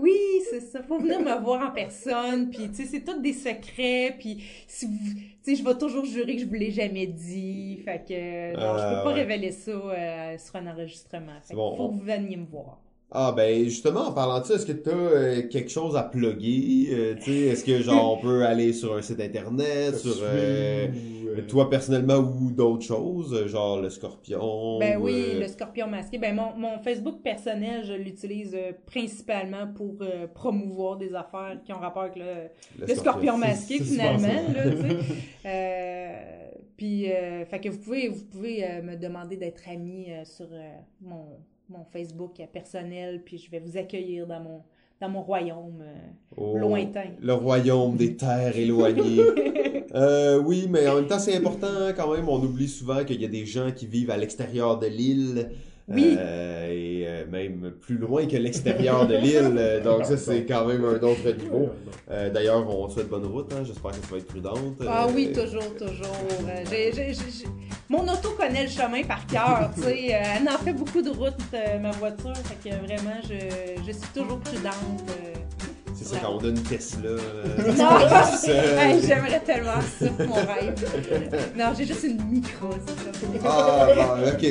Oui, c'est ça. Faut venir me voir en personne, puis tu sais, c'est tout des secrets, puis tu sais, je vais toujours jurer que je vous l'ai jamais dit, fait que non, je peux pas révéler ça sur un enregistrement. Fait que faut que vous veniez me voir. Ah, ben, justement, en parlant de ça, est-ce que t'as quelque chose à plugger? Tu sais, est-ce que, genre, on peut aller sur un site internet, sur toi, personnellement, ou d'autres choses, genre le Scorpion? Ben oui, le Scorpion Masqué. Ben, mon Facebook personnel, je l'utilise principalement pour promouvoir des affaires qui ont rapport avec le Scorpion Masqué, finalement, là, tu sais. Puis, fait que vous pouvez me demander d'être ami sur mon Facebook personnel, puis je vais vous accueillir dans mon royaume lointain. Le royaume des terres éloignées. Oui, mais en même temps, c'est important quand même. On oublie souvent qu'il y a des gens qui vivent à l'extérieur de l'île. Oui. Et même plus loin que l'extérieur de l'île. Donc ça, c'est quand même un autre niveau. D'ailleurs, on souhaite bonne route. Hein? J'espère que tu vas être prudente. Ah oui, toujours. Mon auto connaît le chemin par cœur. Tu sais, elle en fait beaucoup de routes, ma voiture. Fait que vraiment, je suis toujours prudente. C'est ça, quand on donne une Tesla. Non! Hey, j'aimerais tellement ça, mon rêve. Non, j'ai juste une micro, c'est ça. Ah, bon, ok.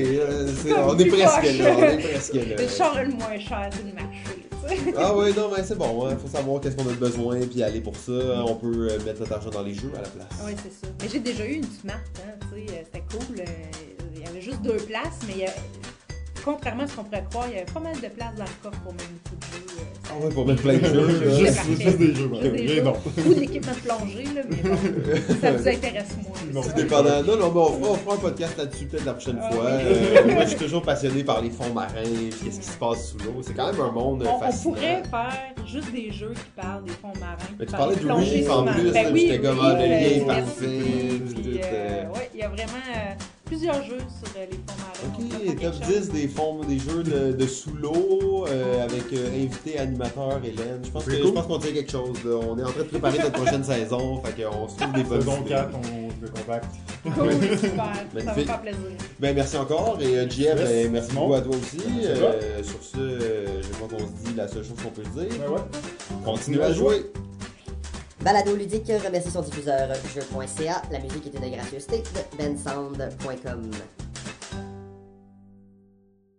On est presque là. Le char le moins cher du marché. Ah oui, non, mais c'est bon. Faut savoir qu'est-ce qu'on a besoin, puis aller pour ça. On peut mettre notre argent dans les jeux à la place. Oui, c'est ça. Mais j'ai déjà eu une Smart, hein, tu sais, c'était cool. Il y avait juste 2 places, mais... contrairement à ce qu'on pourrait croire, il y avait pas mal de place dans le coffre pour mettre beaucoup de jeux. On va pour mettre plein de jeux. Juste des jeux. Ou de l'équipement de plongée, là, mais bon, ça vous intéresse moins. C'est dépendant. Non, non, on fera un podcast là-dessus peut-être la prochaine fois. Moi, je suis toujours passionné par les fonds marins, qu'est-ce qui se passe sous l'eau. C'est quand même un monde fascinant. On pourrait faire juste des jeux qui parlent des fonds marins. Mais tu parlais de Reef en plus, j'étais comme un lien parfait. Oui, il y a vraiment... plusieurs jeux sur les fonds marins. Ok, top 10 des jeux de sous l'eau avec invité animateur Hélène. Je pense qu'on tient quelque chose. Là. On est en train de préparer notre prochaine saison. Fait qu'on se trouve des bonnes idées. On se contacte. Cool, super. Ça me fait plaisir. Ben, merci encore. Et JF, merci beaucoup à toi aussi. Sur ce, je crois qu'on se dit la seule chose qu'on peut dire. Ben ouais. Continue à jouer. Balado Ludique, remercie son diffuseur jeu.ca. La musique est une gracieuseté de bensound.com.